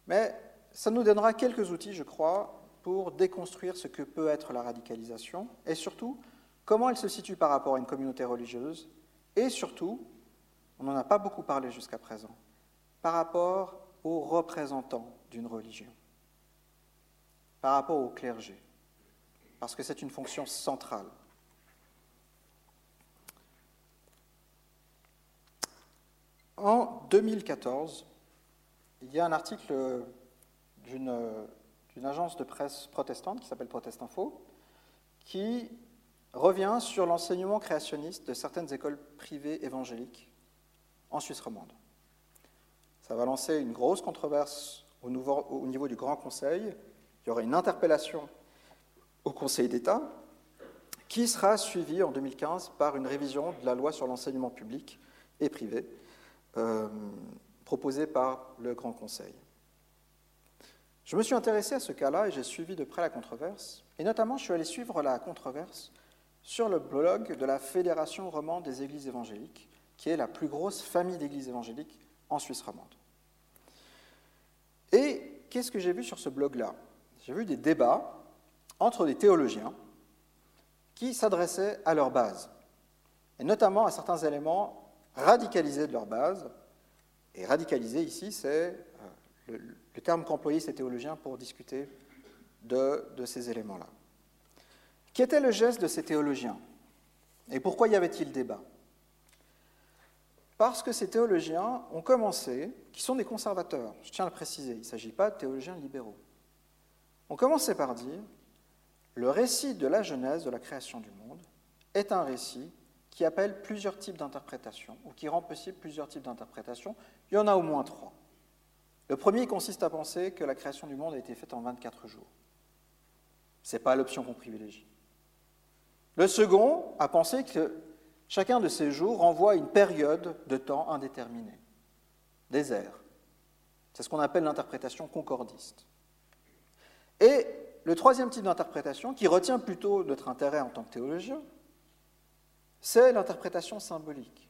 Mais ça nous donnera quelques outils, je crois, pour déconstruire ce que peut être la radicalisation, et surtout, comment elle se situe par rapport à une communauté religieuse, et surtout, on n'en a pas beaucoup parlé jusqu'à présent, par rapport aux représentants d'une religion. par rapport au clergé, parce que c'est une fonction centrale. En 2014, il y a un article d'une agence de presse protestante qui s'appelle Protestinfo, qui revient sur l'enseignement créationniste de certaines écoles privées évangéliques en Suisse romande. Ça va lancer une grosse controverse au niveau du Grand Conseil. Il y aura une interpellation au Conseil d'État qui sera suivie en 2015 par une révision de la loi sur l'enseignement public et privé proposée par le Grand Conseil. Je me suis intéressé à ce cas-là et j'ai suivi de près la controverse, et notamment je suis allé suivre la controverse sur le blog de la Fédération romande des Églises évangéliques, qui est la plus grosse famille d'églises évangéliques en Suisse romande. Et qu'est-ce que j'ai vu sur ce blog-là? J'ai vu des débats entre des théologiens qui s'adressaient à leur base, et notamment à certains éléments radicalisés de leur base. Et radicalisés ici, c'est le terme qu'employaient ces théologiens pour discuter de ces éléments-là. Qu'était le geste de ces théologiens? Et pourquoi y avait-il débat? Parce que ces théologiens ont commencé, qui sont des conservateurs, je tiens à le préciser, il ne s'agit pas de théologiens libéraux, ont commencé par dire « Le récit de la Genèse, de la création du monde, est un récit qui appelle plusieurs types d'interprétations, ou qui rend possible plusieurs types d'interprétations, il y en a au moins trois. » Le premier consiste à penser que la création du monde a été faite en 24 jours. Ce n'est pas l'option qu'on privilégie. Le second à penser que chacun de ces jours renvoie à une période de temps indéterminée, des ères. C'est ce qu'on appelle l'interprétation concordiste. Et le troisième type d'interprétation, qui retient plutôt notre intérêt en tant que théologien, c'est l'interprétation symbolique.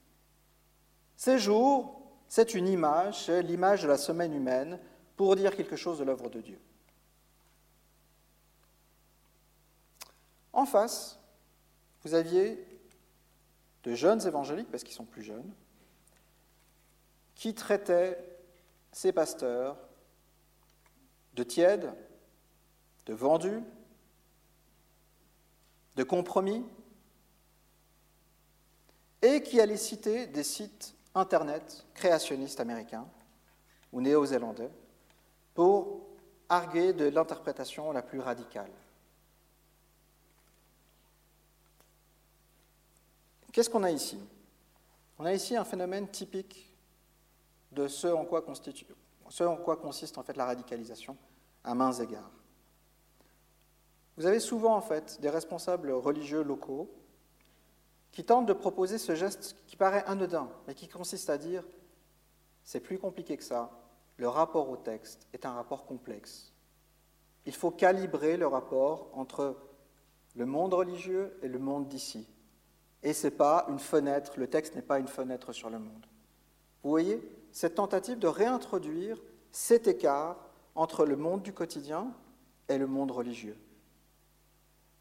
Ces jours, c'est une image, c'est l'image de la semaine humaine pour dire quelque chose de l'œuvre de Dieu. En face, vous aviez de jeunes évangéliques, parce qu'ils sont plus jeunes, qui traitaient ces pasteurs de tièdes, de vendus, de compromis, et qui allaient citer des sites Internet, créationniste américain ou néo-zélandais, pour arguer de l'interprétation la plus radicale. Qu'est-ce qu'on a ici? On a ici un phénomène typique de ce en quoi consiste en fait la radicalisation à maints égards. Vous avez souvent en fait des responsables religieux locaux qui tentent de proposer ce geste qui paraît anodin, mais qui consiste à dire « c'est plus compliqué que ça, le rapport au texte est un rapport complexe. Il faut calibrer le rapport entre le monde religieux et le monde d'ici. Et c'est pas une fenêtre, le texte n'est pas une fenêtre sur le monde. » Vous voyez, cette tentative de réintroduire cet écart entre le monde du quotidien et le monde religieux.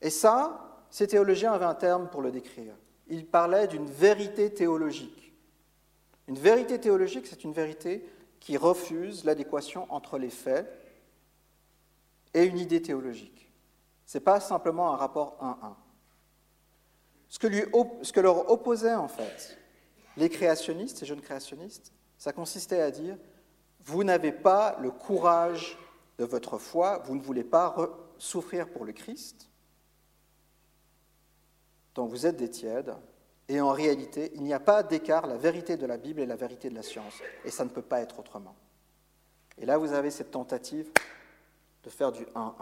Et ça, ces théologiens avaient un terme pour le décrire. Il parlait d'une vérité théologique. Une vérité théologique, c'est une vérité qui refuse l'adéquation entre les faits et une idée théologique. Ce n'est pas simplement un rapport 1-1. Ce que leur opposaient, en fait, les créationnistes, les jeunes créationnistes, ça consistait à dire « vous n'avez pas le courage de votre foi, vous ne voulez pas souffrir pour le Christ ». Donc vous êtes des tièdes, et en réalité, il n'y a pas d'écart, la vérité de la Bible et la vérité de la science, et ça ne peut pas être autrement. Et là, vous avez cette tentative de faire du 1-1.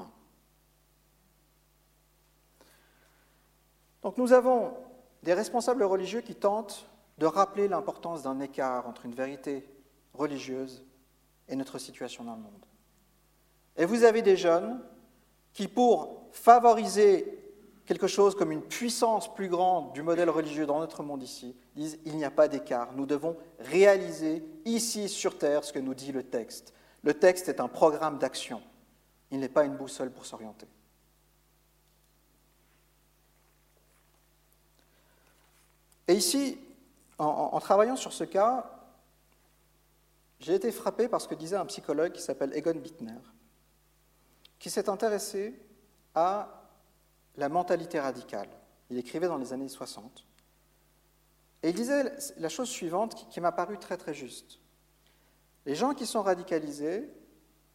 Donc nous avons des responsables religieux qui tentent de rappeler l'importance d'un écart entre une vérité religieuse et notre situation dans le monde. Et vous avez des jeunes qui, pour favoriser quelque chose comme une puissance plus grande du modèle religieux dans notre monde ici, disent « il n'y a pas d'écart, nous devons réaliser ici sur Terre ce que nous dit le texte. Le texte est un programme d'action, il n'est pas une boussole pour s'orienter. » Et ici, en travaillant sur ce cas, j'ai été frappé par ce que disait un psychologue qui s'appelle Egon Bittner, qui s'est intéressé à la mentalité radicale. Il écrivait dans les années 60. Et il disait la chose suivante qui m'a paru très très juste. Les gens qui sont radicalisés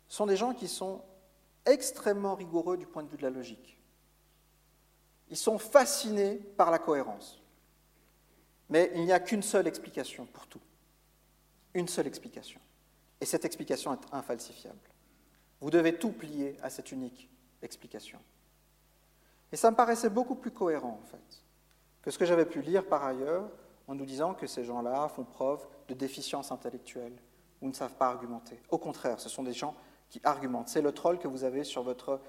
sont des gens qui sont extrêmement rigoureux du point de vue de la logique. Ils sont fascinés par la cohérence. Mais il n'y a qu'une seule explication pour tout. Une seule explication. Et cette explication est infalsifiable. Vous devez tout plier à cette unique explication. Et ça me paraissait beaucoup plus cohérent, en fait, que ce que j'avais pu lire par ailleurs en nous disant que ces gens-là font preuve de déficience intellectuelle ou ne savent pas argumenter. Au contraire, ce sont des gens qui argumentent. C'est le troll que vous avez sur votre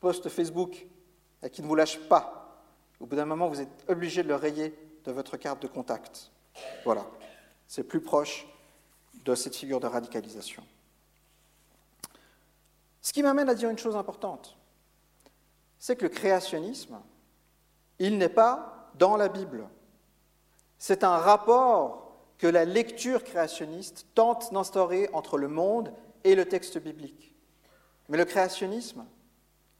post Facebook et qui ne vous lâche pas. Au bout d'un moment, vous êtes obligé de le rayer de votre carte de contact. Voilà. C'est plus proche de cette figure de radicalisation. Ce qui m'amène à dire une chose importante, c'est que le créationnisme, il n'est pas dans la Bible. C'est un rapport que la lecture créationniste tente d'instaurer entre le monde et le texte biblique. Mais le créationnisme,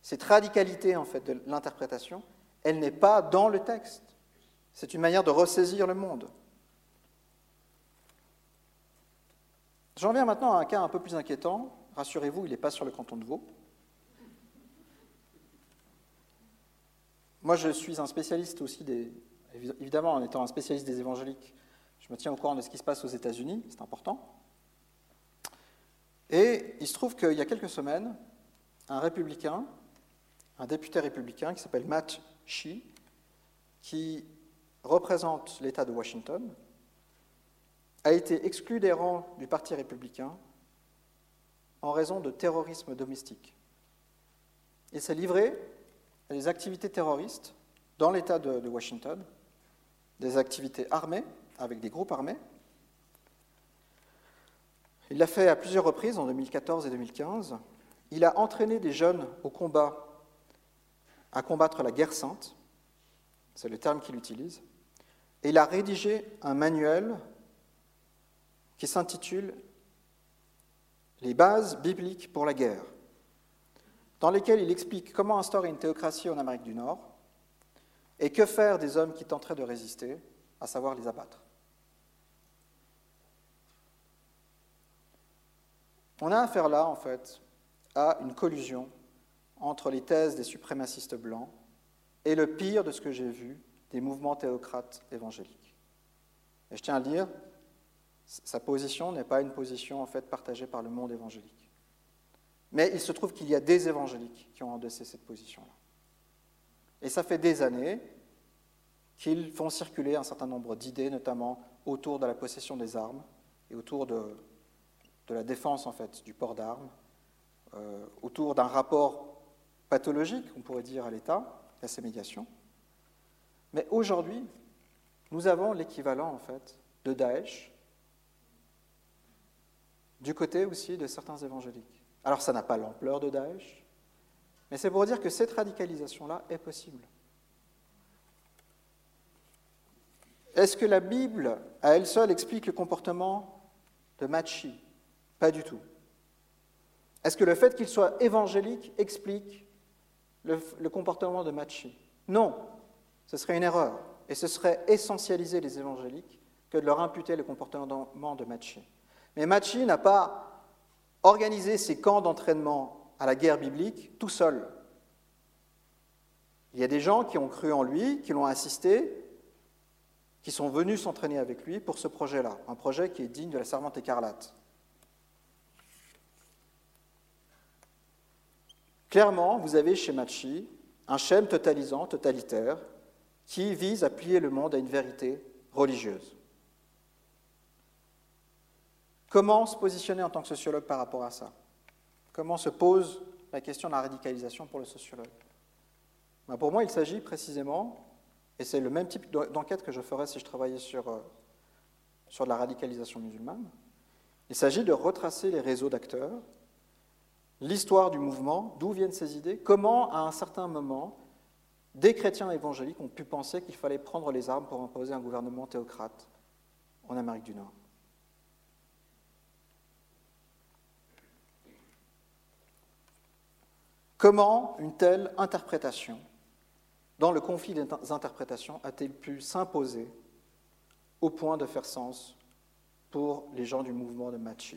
cette radicalité en fait, de l'interprétation, elle n'est pas dans le texte. C'est une manière de ressaisir le monde. J'en viens maintenant à un cas un peu plus inquiétant. Rassurez-vous, il n'est pas sur le canton de Vaud. Moi, je suis un spécialiste aussi des... Évidemment, en étant un spécialiste des évangéliques, je me tiens au courant de ce qui se passe aux États-Unis, c'est important. Et il se trouve qu'il y a quelques semaines, un républicain, un député républicain qui s'appelle Matt Shea, qui représente l'État de Washington, a été exclu des rangs du Parti républicain en raison de terrorisme domestique. Il s'est livré à des activités terroristes dans l'État de Washington, des activités armées, avec des groupes armés. Il l'a fait à plusieurs reprises, en 2014 et 2015. Il a entraîné des jeunes au combat, à combattre la guerre sainte, c'est le terme qu'il utilise, et il a rédigé un manuel qui s'intitule « Les bases bibliques pour la guerre », dans lesquels il explique comment instaurer une théocratie en Amérique du Nord et que faire des hommes qui tenteraient de résister, à savoir les abattre. On a affaire là, en fait, à une collusion entre les thèses des suprémacistes blancs et le pire de ce que j'ai vu des mouvements théocrates évangéliques. Et je tiens à le dire, sa position n'est pas une position en fait partagée par le monde évangélique. Mais il se trouve qu'il y a des évangéliques qui ont endossé cette position-là. Et ça fait des années qu'ils font circuler un certain nombre d'idées, notamment autour de la possession des armes et autour de la défense en fait, du port d'armes, autour d'un rapport pathologique, on pourrait dire, à l'État, à ses médiations. Mais aujourd'hui, nous avons l'équivalent en fait, de Daesh, du côté aussi de certains évangéliques. Alors ça n'a pas l'ampleur de Daesh, mais c'est pour dire que cette radicalisation-là est possible. Est-ce que la Bible, à elle seule, explique le comportement de Matt Shea ? Pas du tout. Est-ce que le fait qu'il soit évangélique explique le comportement de Matt Shea ? Non, ce serait une erreur, et ce serait essentialiser les évangéliques que de leur imputer le comportement de Matt Shea. Mais Matt Shea n'a pas organisé ses camps d'entraînement à la guerre biblique tout seul. Il y a des gens qui ont cru en lui, qui l'ont assisté, qui sont venus s'entraîner avec lui pour ce projet-là, un projet qui est digne de la Servante écarlate. Clairement, vous avez chez Matt Shea un schème totalisant, totalitaire, qui vise à plier le monde à une vérité religieuse. Comment se positionner en tant que sociologue par rapport à ça ? Comment se pose la question de la radicalisation pour le sociologue ? Ben pour moi, il s'agit précisément, et c'est le même type d'enquête que je ferais si je travaillais sur de la radicalisation musulmane, il s'agit de retracer les réseaux d'acteurs, l'histoire du mouvement, d'où viennent ces idées, comment, à un certain moment, des chrétiens évangéliques ont pu penser qu'il fallait prendre les armes pour imposer un gouvernement théocrate en Amérique du Nord. Comment une telle interprétation, dans le conflit des interprétations, a-t-elle pu s'imposer au point de faire sens pour les gens du mouvement de Matt Shea?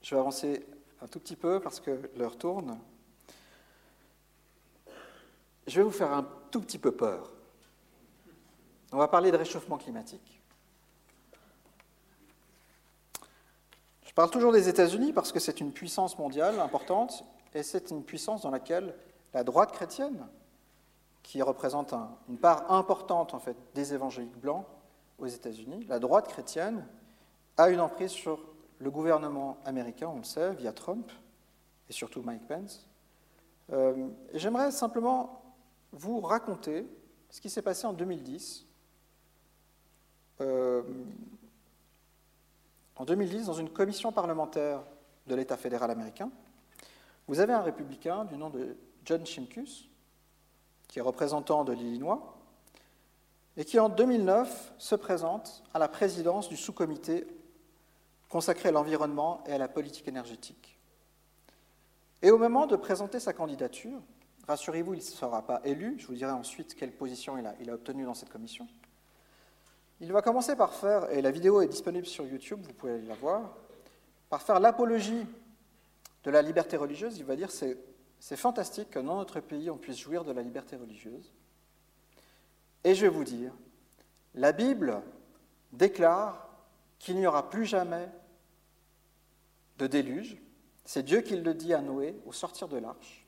Je vais avancer un tout petit peu parce que l'heure tourne. Je vais vous faire un tout petit peu peur. On va parler de réchauffement climatique. Je parle toujours des États-Unis parce que c'est une puissance mondiale importante et c'est une puissance dans laquelle la droite chrétienne, qui représente une part importante en fait, des évangéliques blancs aux États-Unis, la droite chrétienne a une emprise sur le gouvernement américain, on le sait, via Trump et surtout Mike Pence. J'aimerais simplement vous raconter ce qui s'est passé en 2010. En 2010, dans une commission parlementaire de l'État fédéral américain, vous avez un républicain du nom de John Shimkus, qui est représentant de l'Illinois, et qui en 2009 se présente à la présidence du sous-comité consacré à l'environnement et à la politique énergétique. Et au moment de présenter sa candidature, rassurez-vous, il ne sera pas élu, je vous dirai ensuite quelle position il a obtenue dans cette commission. Il va commencer par faire, et la vidéo est disponible sur YouTube, vous pouvez aller la voir, par faire l'apologie de la liberté religieuse. Il va dire c'est fantastique que dans notre pays on puisse jouir de la liberté religieuse. Et je vais vous dire, la Bible déclare qu'il n'y aura plus jamais de déluge. C'est Dieu qui le dit à Noé au sortir de l'arche.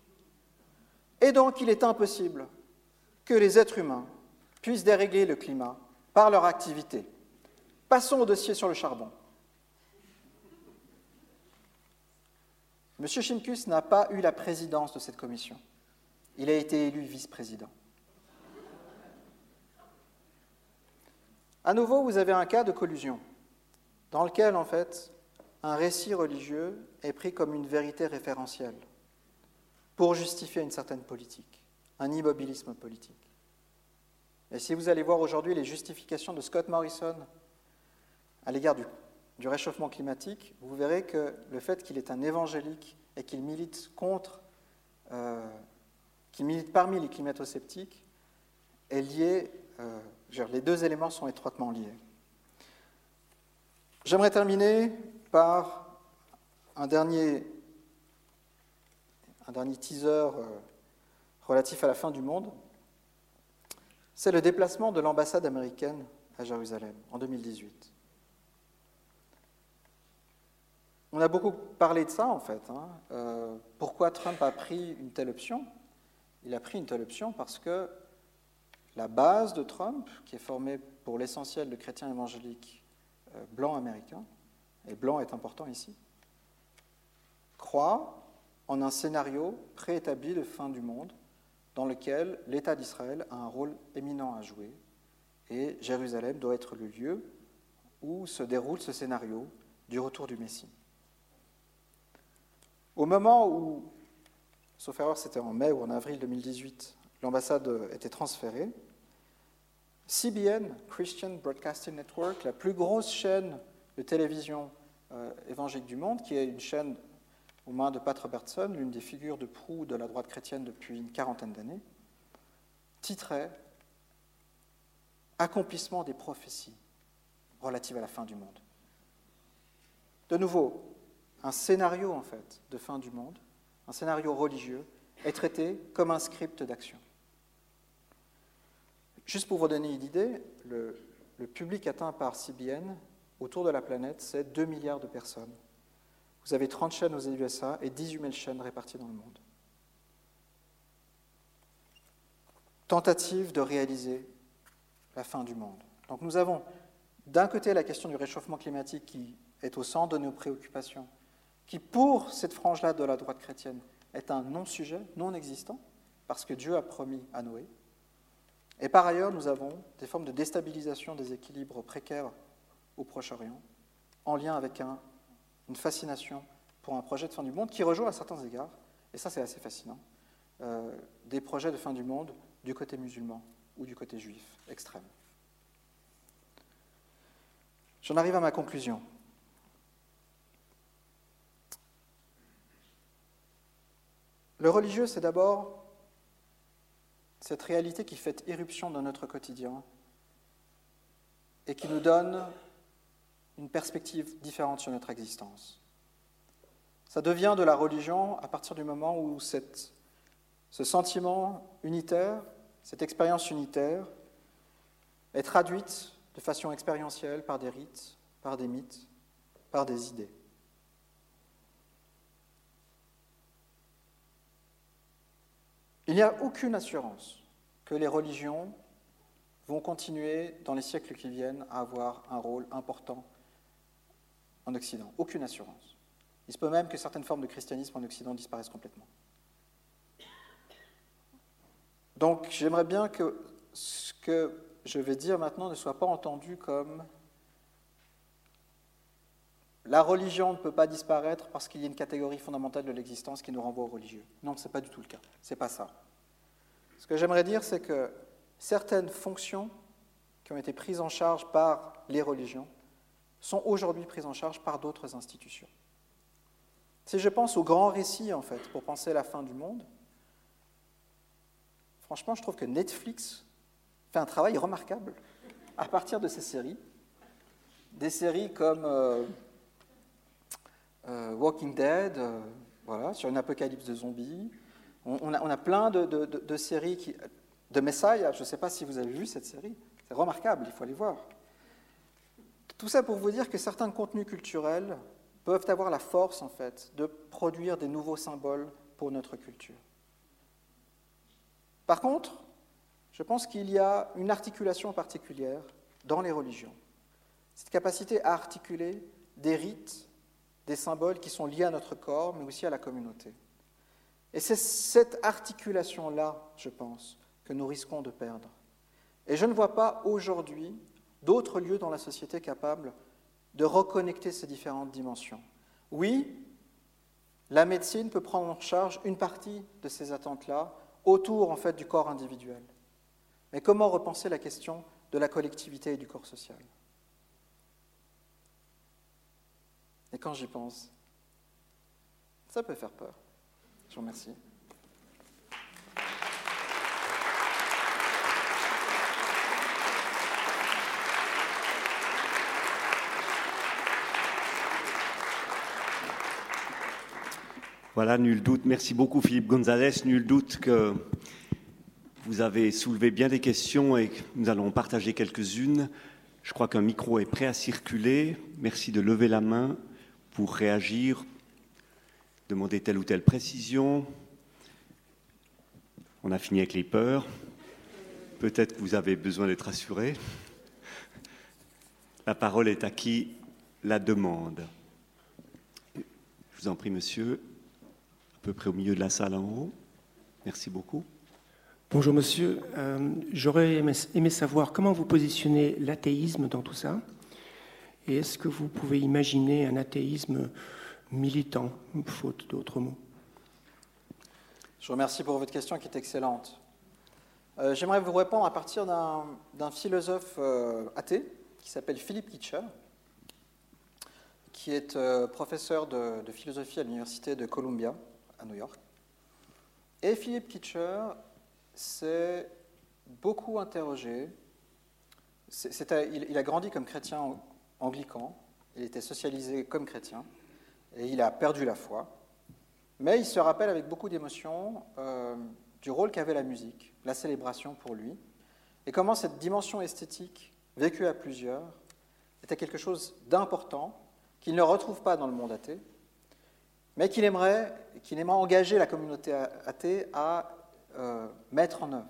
Et donc il est impossible que les êtres humains puissent dérégler le climat par leur activité. Passons au dossier sur le charbon. M. Shimkus n'a pas eu la présidence de cette commission. Il a été élu vice-président. À nouveau, vous avez un cas de collusion, dans lequel, en fait, un récit religieux est pris comme une vérité référentielle pour justifier une certaine politique, un immobilisme politique. Et si vous allez voir aujourd'hui les justifications de Scott Morrison à l'égard du réchauffement climatique, vous verrez que le fait qu'il est un évangélique et qu'il milite parmi les climato-sceptiques est lié, les deux éléments sont étroitement liés. J'aimerais terminer par un dernier teaser relatif à la fin du monde. C'est le déplacement de l'ambassade américaine à Jérusalem en 2018. On a beaucoup parlé de ça, en fait. Pourquoi Trump a pris une telle option? Il a pris une telle option parce que la base de Trump, qui est formée pour l'essentiel de chrétiens évangéliques blancs américains, et blanc est important ici, croit en un scénario préétabli de fin du monde dans lequel l'État d'Israël a un rôle éminent à jouer et Jérusalem doit être le lieu où se déroule ce scénario du retour du Messie. Au moment où, sauf erreur, c'était en mai ou en avril 2018, l'ambassade était transférée, CBN, Christian Broadcasting Network, la plus grosse chaîne de télévision évangélique du monde, qui est une chaîne aux mains de Pat Robertson, l'une des figures de proue de la droite chrétienne depuis une quarantaine d'années, titrait « Accomplissement des prophéties relatives à la fin du monde ». De nouveau, un scénario en fait de fin du monde, un scénario religieux, est traité comme un script d'action. Juste pour vous donner une idée, le public atteint par CBN autour de la planète, c'est 2 milliards de personnes. Vous avez 30 chaînes aux USA et 18 000 chaînes réparties dans le monde. Tentative de réaliser la fin du monde. Donc nous avons d'un côté la question du réchauffement climatique qui est au centre de nos préoccupations, qui pour cette frange-là de la droite chrétienne est un non-sujet, non-existant, parce que Dieu a promis à Noé. Et par ailleurs, nous avons des formes de déstabilisation des équilibres précaires au Proche-Orient, en lien avec une fascination pour un projet de fin du monde qui rejoint à certains égards, et ça c'est assez fascinant, des projets de fin du monde du côté musulman ou du côté juif extrême. J'en arrive à ma conclusion. Le religieux, c'est d'abord cette réalité qui fait éruption dans notre quotidien et qui nous donne une perspective différente sur notre existence. Ça devient de la religion à partir du moment où ce sentiment unitaire, cette expérience unitaire, est traduite de façon expérientielle par des rites, par des mythes, par des idées. Il n'y a aucune assurance que les religions vont continuer dans les siècles qui viennent à avoir un rôle important en Occident. Aucune assurance. Il se peut même que certaines formes de christianisme en Occident disparaissent complètement. Donc j'aimerais bien que ce que je vais dire maintenant ne soit pas entendu comme la religion ne peut pas disparaître parce qu'il y a une catégorie fondamentale de l'existence qui nous renvoie au religieux. Non, ce n'est pas du tout le cas. Ce n'est pas ça. Ce que j'aimerais dire, c'est que certaines fonctions qui ont été prises en charge par les religions sont aujourd'hui prises en charge par d'autres institutions. Si je pense au grand récit, en fait, pour penser la fin du monde, franchement, je trouve que Netflix fait un travail remarquable à partir de ces séries. Des séries comme Walking Dead, voilà, sur une apocalypse de zombies. On a plein de séries qui... De Messiah, je ne sais pas si vous avez vu cette série, c'est remarquable, il faut aller voir. Tout ça pour vous dire que certains contenus culturels peuvent avoir la force, en fait, de produire des nouveaux symboles pour notre culture. Par contre, je pense qu'il y a une articulation particulière dans les religions. Cette capacité à articuler des rites, des symboles qui sont liés à notre corps, mais aussi à la communauté. Et c'est cette articulation-là, je pense, que nous risquons de perdre. Et je ne vois pas aujourd'hui d'autres lieux dans la société capables de reconnecter ces différentes dimensions. Oui, la médecine peut prendre en charge une partie de ces attentes-là, autour en fait du corps individuel. Mais comment repenser la question de la collectivité et du corps social ? Et quand j'y pense, ça peut faire peur. Je vous remercie. Voilà, nul doute. Merci beaucoup, Philippe Gonzalez. Nul doute que vous avez soulevé bien des questions et que nous allons partager quelques-unes. Je crois qu'un micro est prêt à circuler. Merci de lever la main pour réagir, demander telle ou telle précision. On a fini avec les peurs. Peut-être que vous avez besoin d'être assuré. La parole est à qui la demande. Je vous en prie, monsieur. À peu près au milieu de la salle en haut. Merci beaucoup. Bonjour monsieur, j'aurais aimé savoir comment vous positionnez l'athéisme dans tout ça et est-ce que vous pouvez imaginer un athéisme militant, faute d'autres mots. Je vous remercie pour votre question qui est excellente. J'aimerais vous répondre à partir d'un philosophe athée qui s'appelle Philip Kitcher, qui est professeur de philosophie à l'université de Columbia à New York. Et Philip Kitcher s'est beaucoup interrogé. Il a grandi comme chrétien anglican, il était socialisé comme chrétien, et il a perdu la foi. Mais il se rappelle avec beaucoup d'émotion du rôle qu'avait la musique, la célébration pour lui, et comment cette dimension esthétique, vécue à plusieurs, était quelque chose d'important qu'il ne retrouve pas dans le monde athée, mais qu'il aimerait engager la communauté athée à mettre en œuvre.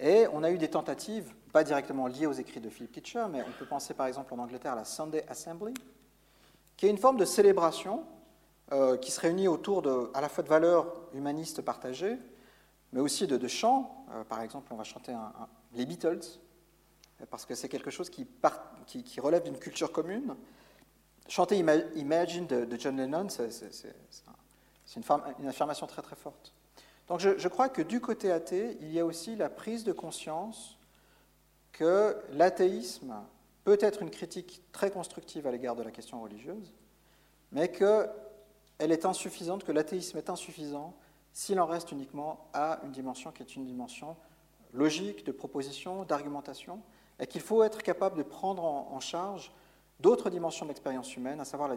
Et on a eu des tentatives, pas directement liées aux écrits de Philip Kitcher, mais on peut penser par exemple en Angleterre à la Sunday Assembly, qui est une forme de célébration qui se réunit autour à la fois de valeurs humanistes partagées, mais aussi de chants. Par exemple, on va chanter les Beatles, parce que c'est quelque chose qui relève d'une culture commune. Chanter « Imagine » de John Lennon, c'est une affirmation très très forte. Donc je crois que du côté athée, il y a aussi la prise de conscience que l'athéisme peut être une critique très constructive à l'égard de la question religieuse, mais que elle est insuffisante, que l'athéisme est insuffisant s'il en reste uniquement à une dimension qui est une dimension logique, de proposition, d'argumentation, et qu'il faut être capable de prendre en charge d'autres dimensions de l'expérience humaine, à savoir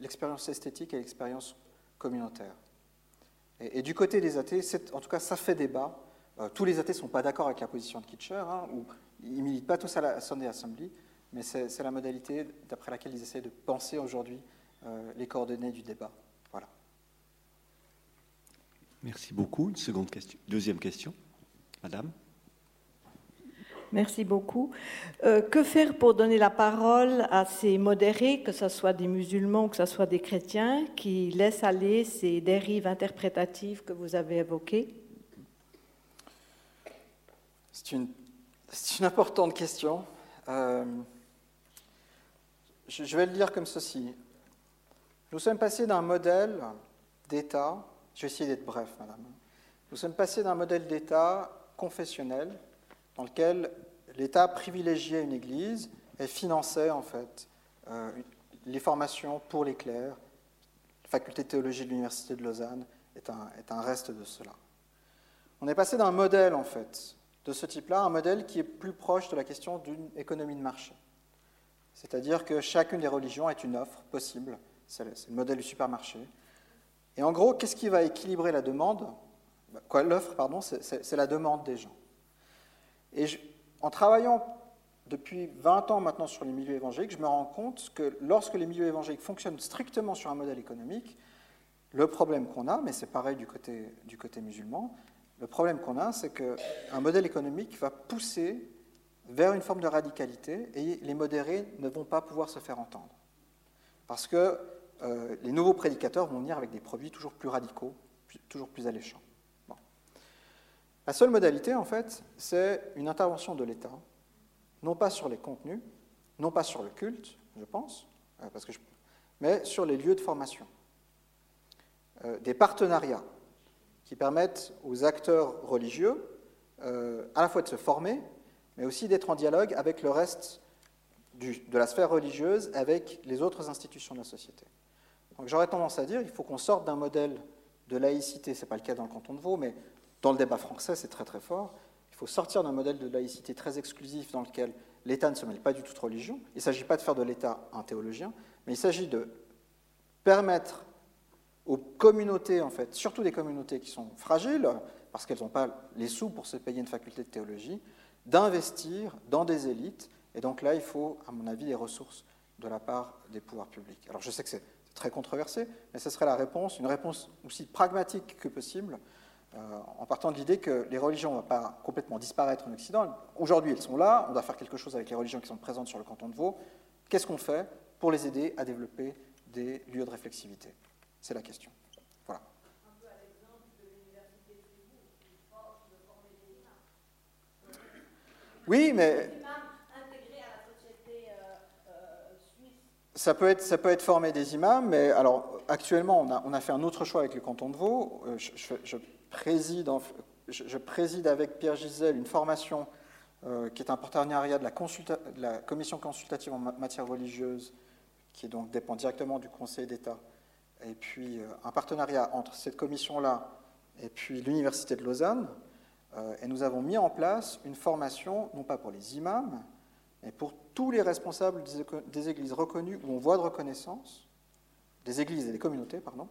l'expérience esthétique et l'expérience communautaire. Et du côté des athées, en tout cas, ça fait débat. Tous les athées ne sont pas d'accord avec la position de Kitcher, ou ils ne militent pas tous à la Sunday Assembly, mais c'est la modalité d'après laquelle ils essaient de penser aujourd'hui les coordonnées du débat. Voilà. Merci beaucoup. Une seconde question. Deuxième question, madame. Merci beaucoup. Que faire pour donner la parole à ces modérés, que ce soit des musulmans ou que ce soit des chrétiens, qui laissent aller ces dérives interprétatives que vous avez évoquées? C'est une importante question. Je vais le dire comme ceci. Nous sommes passés d'un modèle d'État, je vais essayer d'être bref, madame. Nous sommes passés d'un modèle d'État confessionnel, dans lequel l'État privilégiait une église et finançait en fait les formations pour les clercs. La faculté de théologie de l'Université de Lausanne est un reste de cela. On est passé d'un modèle en fait de ce type-là, un modèle qui est plus proche de la question d'une économie de marché. C'est-à-dire que chacune des religions est une offre possible, c'est le modèle du supermarché. Et en gros, qu'est-ce qui va équilibrer la demande ? L'offre, pardon, c'est la demande des gens. Et en travaillant depuis 20 ans maintenant sur les milieux évangéliques, je me rends compte que lorsque les milieux évangéliques fonctionnent strictement sur un modèle économique, le problème qu'on a, mais c'est pareil du côté musulman, le problème qu'on a, c'est qu'un modèle économique va pousser vers une forme de radicalité et les modérés ne vont pas pouvoir se faire entendre. Parce que les nouveaux prédicateurs vont venir avec des produits toujours plus radicaux, toujours plus alléchants. La seule modalité, en fait, c'est une intervention de l'État, non pas sur les contenus, non pas sur le culte, je pense, mais sur les lieux de formation. Des partenariats qui permettent aux acteurs religieux à la fois de se former, mais aussi d'être en dialogue avec le reste de la sphère religieuse, avec les autres institutions de la société. Donc j'aurais tendance à dire qu'il faut qu'on sorte d'un modèle de laïcité, ce n'est pas le cas dans le canton de Vaud, mais dans le débat français, c'est très très fort. Il faut sortir d'un modèle de laïcité très exclusif dans lequel l'État ne se mêle pas du tout de religion. Il ne s'agit pas de faire de l'État un théologien, mais il s'agit de permettre aux communautés, en fait, surtout des communautés qui sont fragiles, parce qu'elles n'ont pas les sous pour se payer une faculté de théologie, d'investir dans des élites. Et donc là, il faut, à mon avis, des ressources de la part des pouvoirs publics. Alors je sais que c'est très controversé, mais ce serait la réponse, une réponse aussi pragmatique que possible, en partant de l'idée que les religions ne vont pas complètement disparaître en Occident. Aujourd'hui, elles sont là, on doit faire quelque chose avec les religions qui sont présentes sur le canton de Vaud. Qu'est-ce qu'on fait pour les aider à développer des lieux de réflexivité? C'est la question. Voilà. Un peu à l'exemple de l'université de Fribourg, qui force de former des imams. Oui, mais... Des imams intégrés à la société suisse. Ça peut être former des imams, mais alors, actuellement, on a fait un autre choix avec le canton de Vaud. Je préside avec Pierre Gisèle une formation qui est un partenariat de la commission consultative en matière religieuse, qui donc dépend directement du Conseil d'État, et puis un partenariat entre cette commission-là et puis l'Université de Lausanne, et nous avons mis en place une formation, non pas pour les imams, mais pour tous les responsables des églises reconnues ou en voie de reconnaissance, des églises et des communautés, pardon,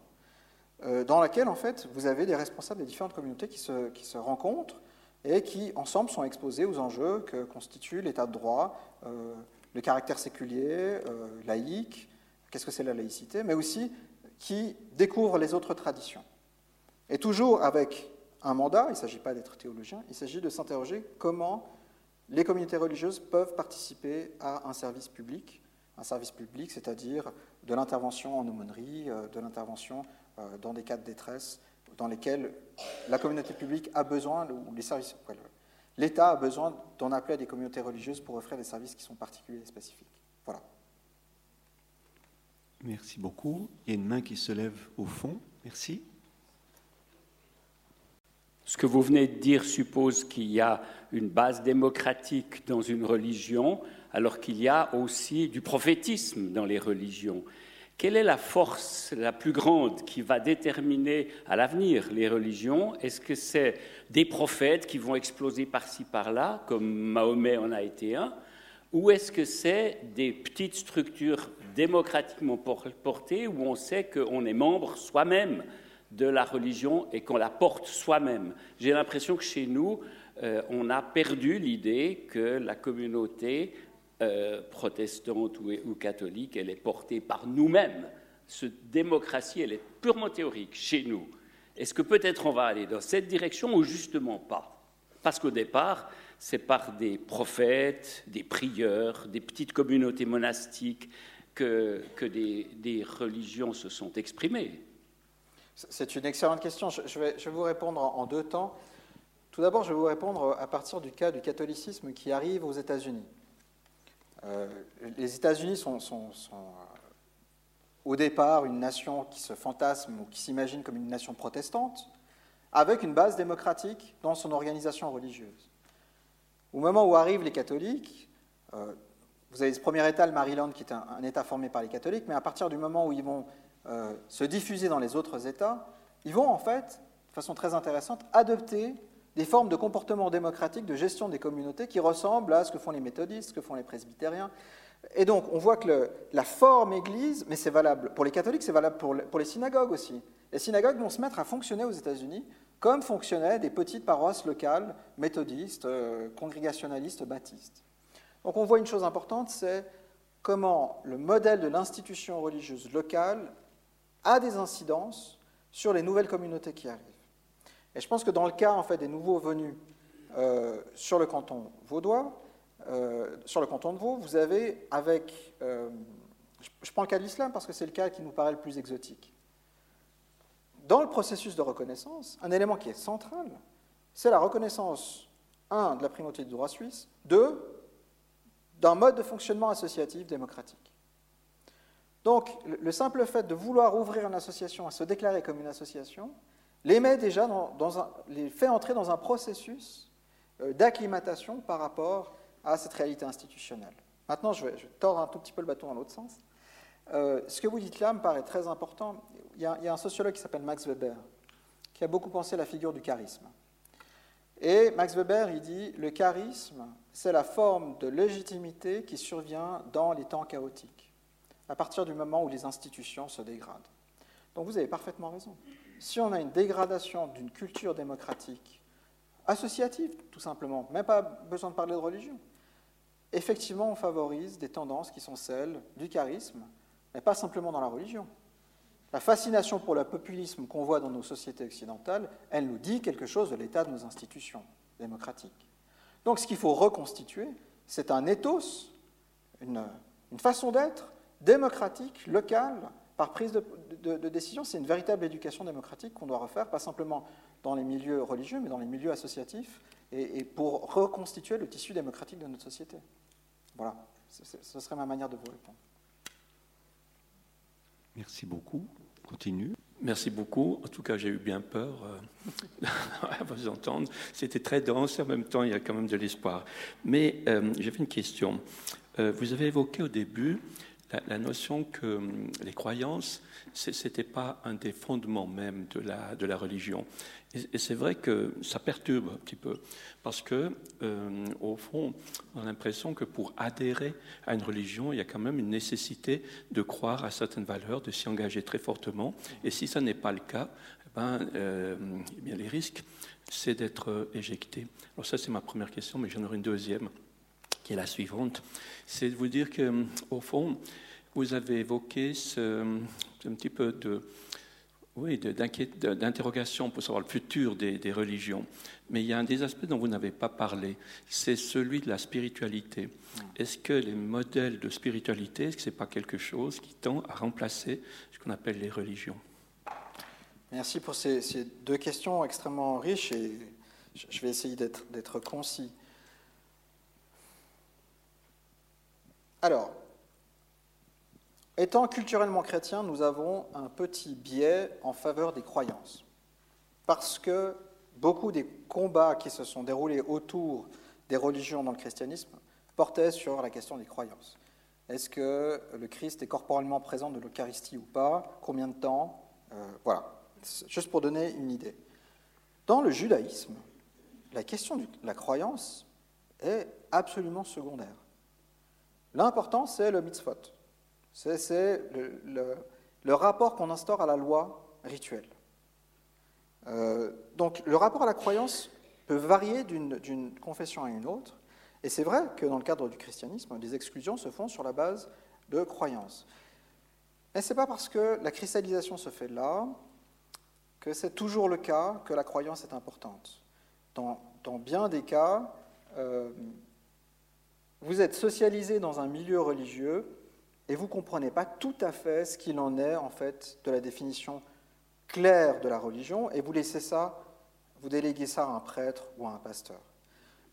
dans laquelle, en fait, vous avez des responsables des différentes communautés qui se rencontrent et qui, ensemble, sont exposés aux enjeux que constituent l'état de droit, le caractère séculier, laïque, qu'est-ce que c'est la laïcité, mais aussi qui découvrent les autres traditions. Et toujours avec un mandat, il ne s'agit pas d'être théologien, il s'agit de s'interroger comment les communautés religieuses peuvent participer à un service public, c'est-à-dire de l'intervention en aumônerie, de l'intervention dans des cas de détresse dans lesquels la communauté publique a besoin, ou les services, l'État a besoin d'en appeler à des communautés religieuses pour offrir des services qui sont particuliers et spécifiques. Voilà. Merci beaucoup. Il y a une main qui se lève au fond. Merci. Ce que vous venez de dire suppose qu'il y a une base démocratique dans une religion, alors qu'il y a aussi du prophétisme dans les religions. Quelle est la force la plus grande qui va déterminer à l'avenir les religions? Est-ce que c'est des prophètes qui vont exploser par-ci, par-là, comme Mahomet en a été un? Ou est-ce que c'est des petites structures démocratiquement portées où on sait qu'on est membre soi-même de la religion et qu'on la porte soi-même? J'ai l'impression que chez nous, on a perdu l'idée que la communauté protestante ou catholique, elle est portée par nous-mêmes. Cette démocratie, elle est purement théorique chez nous. Est-ce que peut-être on va aller dans cette direction ou justement pas? Parce qu'au départ, c'est par des prophètes, des prieurs, des petites communautés monastiques que des religions se sont exprimées. C'est une excellente question. Je vais vous répondre en deux temps. Tout d'abord, je vais vous répondre à partir du cas du catholicisme qui arrive aux États-Unis. Les États-Unis sont au départ une nation qui se fantasme ou qui s'imagine comme une nation protestante, avec une base démocratique dans son organisation religieuse. Au moment où arrivent les catholiques, vous avez ce premier État, le Maryland, qui est un État formé par les catholiques, mais à partir du moment où ils vont se diffuser dans les autres États, ils vont en fait, de façon très intéressante, adopter des formes de comportement démocratique, de gestion des communautés qui ressemblent à ce que font les méthodistes, ce que font les presbytériens. Et donc, on voit que la forme Église, mais c'est valable pour les catholiques, c'est valable pour les synagogues aussi. Les synagogues vont se mettre à fonctionner aux États-Unis comme fonctionnaient des petites paroisses locales, méthodistes, congrégationalistes, baptistes. Donc, on voit une chose importante, c'est comment le modèle de l'institution religieuse locale a des incidences sur les nouvelles communautés qui arrivent. Et je pense que dans le cas en fait, des nouveaux venus sur le canton vaudois, sur le canton de Vaud, vous avez avec... je prends le cas de l'islam parce que c'est le cas qui nous paraît le plus exotique. Dans le processus de reconnaissance, un élément qui est central, c'est la reconnaissance, un, de la primauté du droit suisse, deux, d'un mode de fonctionnement associatif démocratique. Donc, le simple fait de vouloir ouvrir une association à se déclarer comme une association les met déjà les fait entrer dans un processus d'acclimatation par rapport à cette réalité institutionnelle. Maintenant, je vais tordre un tout petit peu le bâton dans l'autre sens. Ce que vous dites là me paraît très important. Il y a un sociologue qui s'appelle Max Weber, qui a beaucoup pensé la figure du charisme. Et Max Weber, il dit « Le charisme, c'est la forme de légitimité qui survient dans les temps chaotiques, à partir du moment où les institutions se dégradent. » Donc vous avez parfaitement raison. Si on a une dégradation d'une culture démocratique associative, tout simplement, même pas besoin de parler de religion, effectivement, on favorise des tendances qui sont celles du charisme, mais pas simplement dans la religion. La fascination pour le populisme qu'on voit dans nos sociétés occidentales, elle nous dit quelque chose de l'état de nos institutions démocratiques. Donc ce qu'il faut reconstituer, c'est un ethos, une façon d'être démocratique, locale, par prise de décision. C'est une véritable éducation démocratique qu'on doit refaire, pas simplement dans les milieux religieux, mais dans les milieux associatifs, et pour reconstituer le tissu démocratique de notre société. Voilà, ce serait ma manière de vous répondre. Merci beaucoup. Continue. Merci beaucoup. En tout cas, j'ai eu bien peur à vous entendre. C'était très dense, en même temps, il y a quand même de l'espoir. Mais j'avais une question. Vous avez évoqué au début la notion que les croyances, ce n'était pas un des fondements même de la religion. Et c'est vrai que ça perturbe un petit peu, parce que, au fond, on a l'impression que pour adhérer à une religion, il y a quand même une nécessité de croire à certaines valeurs, de s'y engager très fortement. Et si ça n'est pas le cas, eh bien, les risques, c'est d'être éjecté. Alors ça, c'est ma première question, mais j'en aurai une deuxième, qui est la suivante. C'est de vous dire qu'au fond, vous avez évoqué un petit peu d'interrogation pour savoir le futur des religions. Mais il y a un des aspects dont vous n'avez pas parlé, c'est celui de la spiritualité. Est-ce que les modèles de spiritualité, est-ce que ce n'est pas quelque chose qui tend à remplacer ce qu'on appelle les religions? Merci pour ces deux questions extrêmement riches, et je vais essayer d'être concis. Alors, étant culturellement chrétiens, nous avons un petit biais en faveur des croyances, parce que beaucoup des combats qui se sont déroulés autour des religions dans le christianisme portaient sur la question des croyances. Est-ce que le Christ est corporellement présent de l'Eucharistie ou pas? Combien de temps? Voilà, juste pour donner une idée. Dans le judaïsme, la question de la croyance est absolument secondaire. L'important, c'est le mitzvot. C'est le rapport qu'on instaure à la loi rituelle. Donc, le rapport à la croyance peut varier d'une confession à une autre, et c'est vrai que dans le cadre du christianisme, les exclusions se font sur la base de croyances. Mais ce n'est pas parce que la cristallisation se fait là que c'est toujours le cas que la croyance est importante. Dans bien des cas, vous êtes socialisé dans un milieu religieux et vous ne comprenez pas tout à fait ce qu'il en est, en fait, de la définition claire de la religion, et vous laissez ça, vous déléguez ça à un prêtre ou à un pasteur.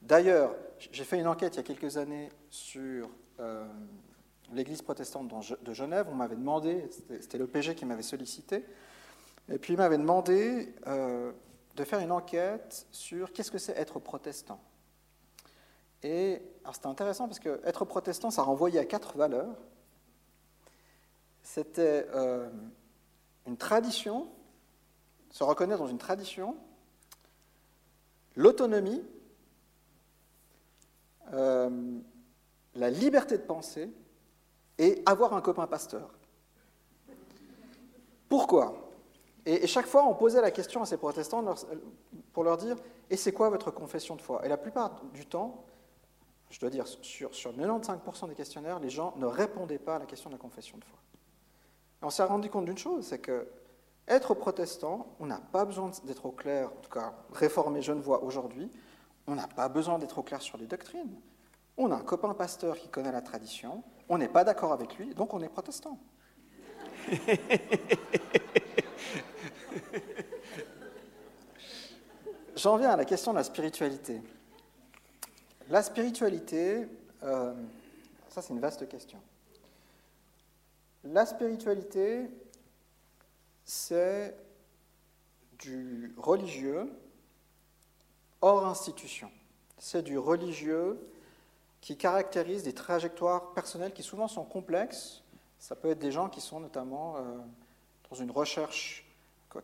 D'ailleurs, j'ai fait une enquête il y a quelques années sur l'église protestante de Genève. On m'avait demandé, c'était le PG qui m'avait sollicité, et puis il m'avait demandé de faire une enquête sur qu'est-ce que c'est être protestant. Et c'était intéressant parce que être protestant, ça renvoyait à 4 valeurs. C'était une tradition, se reconnaître dans une tradition, l'autonomie, la liberté de penser et avoir un copain pasteur. Pourquoi ? Et chaque fois, on posait la question à ces protestants pour leur dire « Et c'est quoi votre confession de foi ?» Et la plupart du temps, je dois dire, sur 95% des questionnaires, les gens ne répondaient pas à la question de la confession de foi. Et on s'est rendu compte d'une chose, c'est qu'être protestant, on n'a pas besoin d'être au clair, en tout cas réformé genevois aujourd'hui, on n'a pas besoin d'être au clair sur les doctrines. On a un copain pasteur qui connaît la tradition, on n'est pas d'accord avec lui, donc on est protestant. J'en viens à la question de la spiritualité. La spiritualité, ça c'est une vaste question. La spiritualité, c'est du religieux hors institution. C'est du religieux qui caractérise des trajectoires personnelles qui souvent sont complexes. Ça peut être des gens qui sont notamment dans une recherche,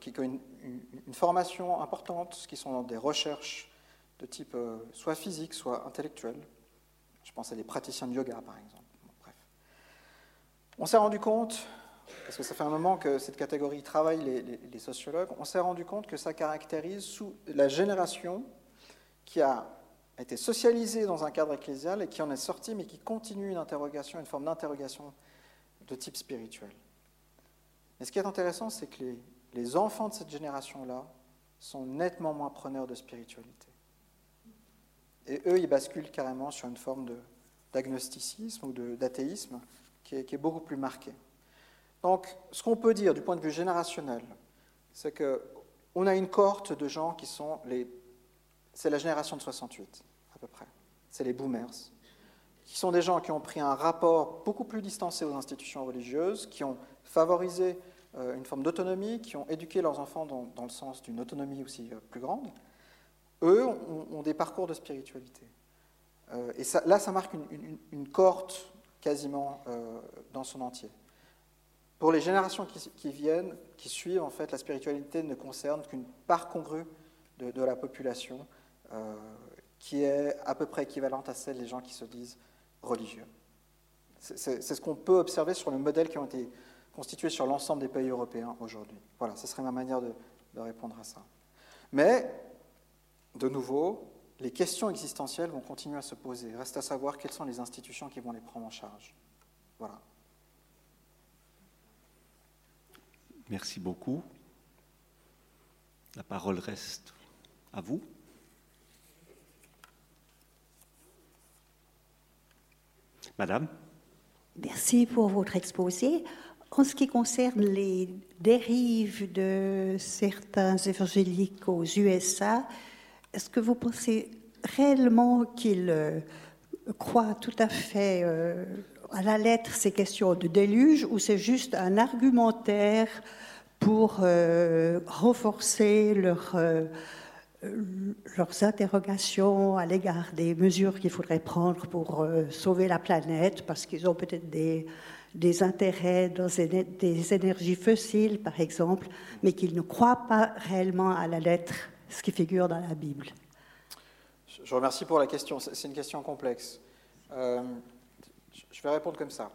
qui ont une formation importante, qui sont dans des recherches de type soit physique, soit intellectuel. Je pense à des praticiens de yoga, par exemple. Bon, bref. On s'est rendu compte, parce que ça fait un moment que cette catégorie travaille les sociologues, on s'est rendu compte que ça caractérise la génération qui a été socialisée dans un cadre ecclésial et qui en est sortie, mais qui continue une interrogation, une forme d'interrogation de type spirituel. Mais ce qui est intéressant, c'est que les enfants de cette génération-là sont nettement moins preneurs de spiritualité. Et eux, ils basculent carrément sur une forme d'agnosticisme ou d'athéisme qui est beaucoup plus marqué. Donc, ce qu'on peut dire du point de vue générationnel, c'est qu'on a une cohorte de gens qui sont c'est la génération de 68, à peu près. C'est les boomers, qui sont des gens qui ont pris un rapport beaucoup plus distancé aux institutions religieuses, qui ont favorisé une forme d'autonomie, qui ont éduqué leurs enfants dans le sens d'une autonomie aussi plus grande. Eux ont des parcours de spiritualité. Et ça, là, ça marque une cohorte quasiment dans son entier. Pour les générations qui viennent, qui suivent, en fait, la spiritualité ne concerne qu'une part congrue de la population qui est à peu près équivalente à celle des gens qui se disent religieux. C'est ce qu'on peut observer sur le modèle qui ont été constitués sur l'ensemble des pays européens aujourd'hui. Voilà, ce serait ma manière de répondre à ça. Mais, de nouveau, les questions existentielles vont continuer à se poser. Reste à savoir quelles sont les institutions qui vont les prendre en charge. Voilà. Merci beaucoup. La parole reste à vous. Madame. Merci pour votre exposé. En ce qui concerne les dérives de certains évangéliques aux USA, est-ce que vous pensez réellement qu'ils croient tout à fait à la lettre ces questions de déluge, ou c'est juste un argumentaire pour renforcer leur leurs interrogations à l'égard des mesures qu'il faudrait prendre pour sauver la planète, parce qu'ils ont peut-être des intérêts dans des énergies fossiles, par exemple, mais qu'ils ne croient pas réellement à la lettre ce qui figure dans la Bible. Je remercie pour la question. C'est une question complexe. Je vais répondre comme ça.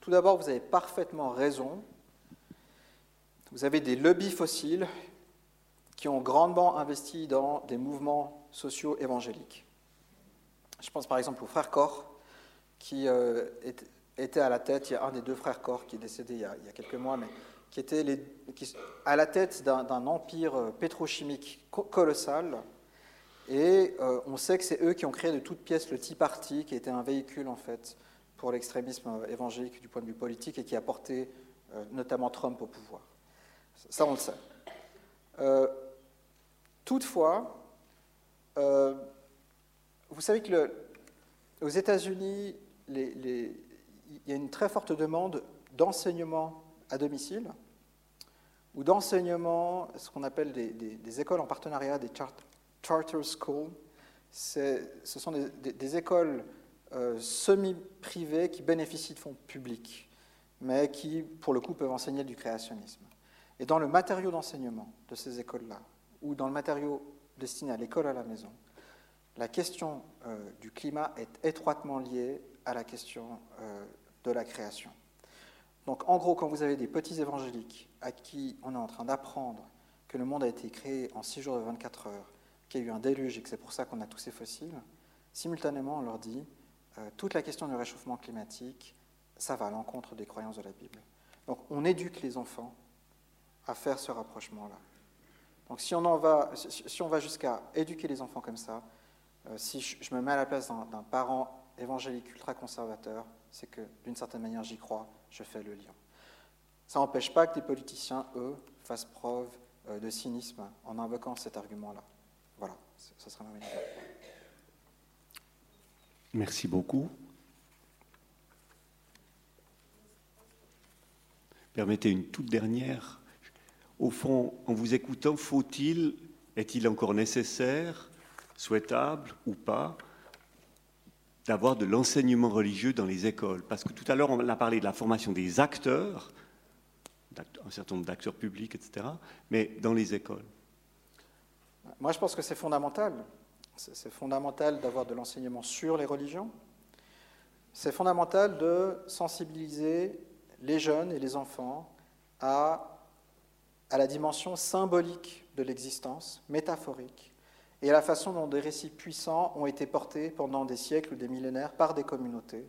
Tout d'abord, vous avez parfaitement raison. Vous avez des lobbies fossiles qui ont grandement investi dans des mouvements sociaux évangéliques. Je pense par exemple au frère Corre, qui était à la tête, il y a un des deux frères Corre qui est décédé il y a quelques mois, mais qui était à la tête d'un empire pétrochimique colossal, et on sait que c'est eux qui ont créé de toutes pièces le Tea Party, qui était un véhicule en fait pour l'extrémisme évangélique du point de vue politique, et qui a porté notamment Trump au pouvoir. Ça, on le sait. Toutefois, vous savez que aux États-Unis, il y a une très forte demande d'enseignement à domicile, ou d'enseignement, ce qu'on appelle des écoles en partenariat, des charter schools. Ce sont des écoles semi-privées qui bénéficient de fonds publics, mais qui, pour le coup, peuvent enseigner du créationnisme. Et dans le matériau d'enseignement de ces écoles-là, ou dans le matériau destiné à l'école à la maison, la question du climat est étroitement liée à la question de la création. Donc en gros, quand vous avez des petits évangéliques à qui on est en train d'apprendre que le monde a été créé en 6 jours de 24 heures, qu'il y a eu un déluge et que c'est pour ça qu'on a tous ces fossiles, simultanément on leur dit toute la question du réchauffement climatique, ça va à l'encontre des croyances de la Bible. Donc on éduque les enfants à faire ce rapprochement-là. Donc si on va jusqu'à éduquer les enfants comme ça, si je me mets à la place d'un parent évangélique ultra-conservateur, c'est que d'une certaine manière j'y crois, je fais le lien. Ça n'empêche pas que des politiciens, eux, fassent preuve de cynisme en invoquant cet argument-là. Voilà, ce serait ma manière. Merci beaucoup. Permettez une toute dernière. Au fond, en vous écoutant, faut-il, est-il encore nécessaire, souhaitable ou pas, d'avoir de l'enseignement religieux dans les écoles? Parce que tout à l'heure, on a parlé de la formation des acteurs, un certain nombre d'acteurs publics, etc., mais dans les écoles. Moi, je pense que c'est fondamental. C'est fondamental d'avoir de l'enseignement sur les religions. C'est fondamental de sensibiliser les jeunes et les enfants à la dimension symbolique de l'existence, métaphorique, et à la façon dont des récits puissants ont été portés pendant des siècles ou des millénaires par des communautés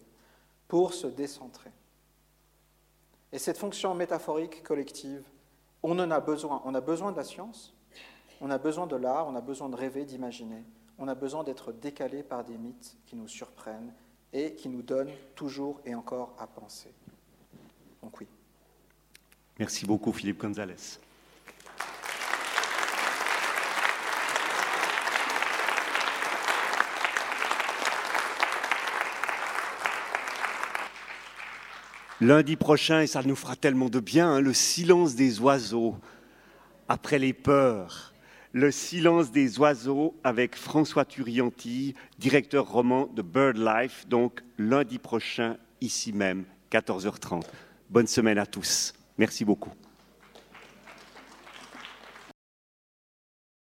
pour se décentrer. Et cette fonction métaphorique collective, on en a besoin. On a besoin de la science, on a besoin de l'art, on a besoin de rêver, d'imaginer, on a besoin d'être décalé par des mythes qui nous surprennent et qui nous donnent toujours et encore à penser. Donc oui. Merci beaucoup, Philippe Gonzalez. Lundi prochain, et ça nous fera tellement de bien, le silence des oiseaux après les peurs. Le silence des oiseaux avec François Turianti, directeur roman de BirdLife, donc lundi prochain, ici même, 14h30. Bonne semaine à tous. Merci beaucoup.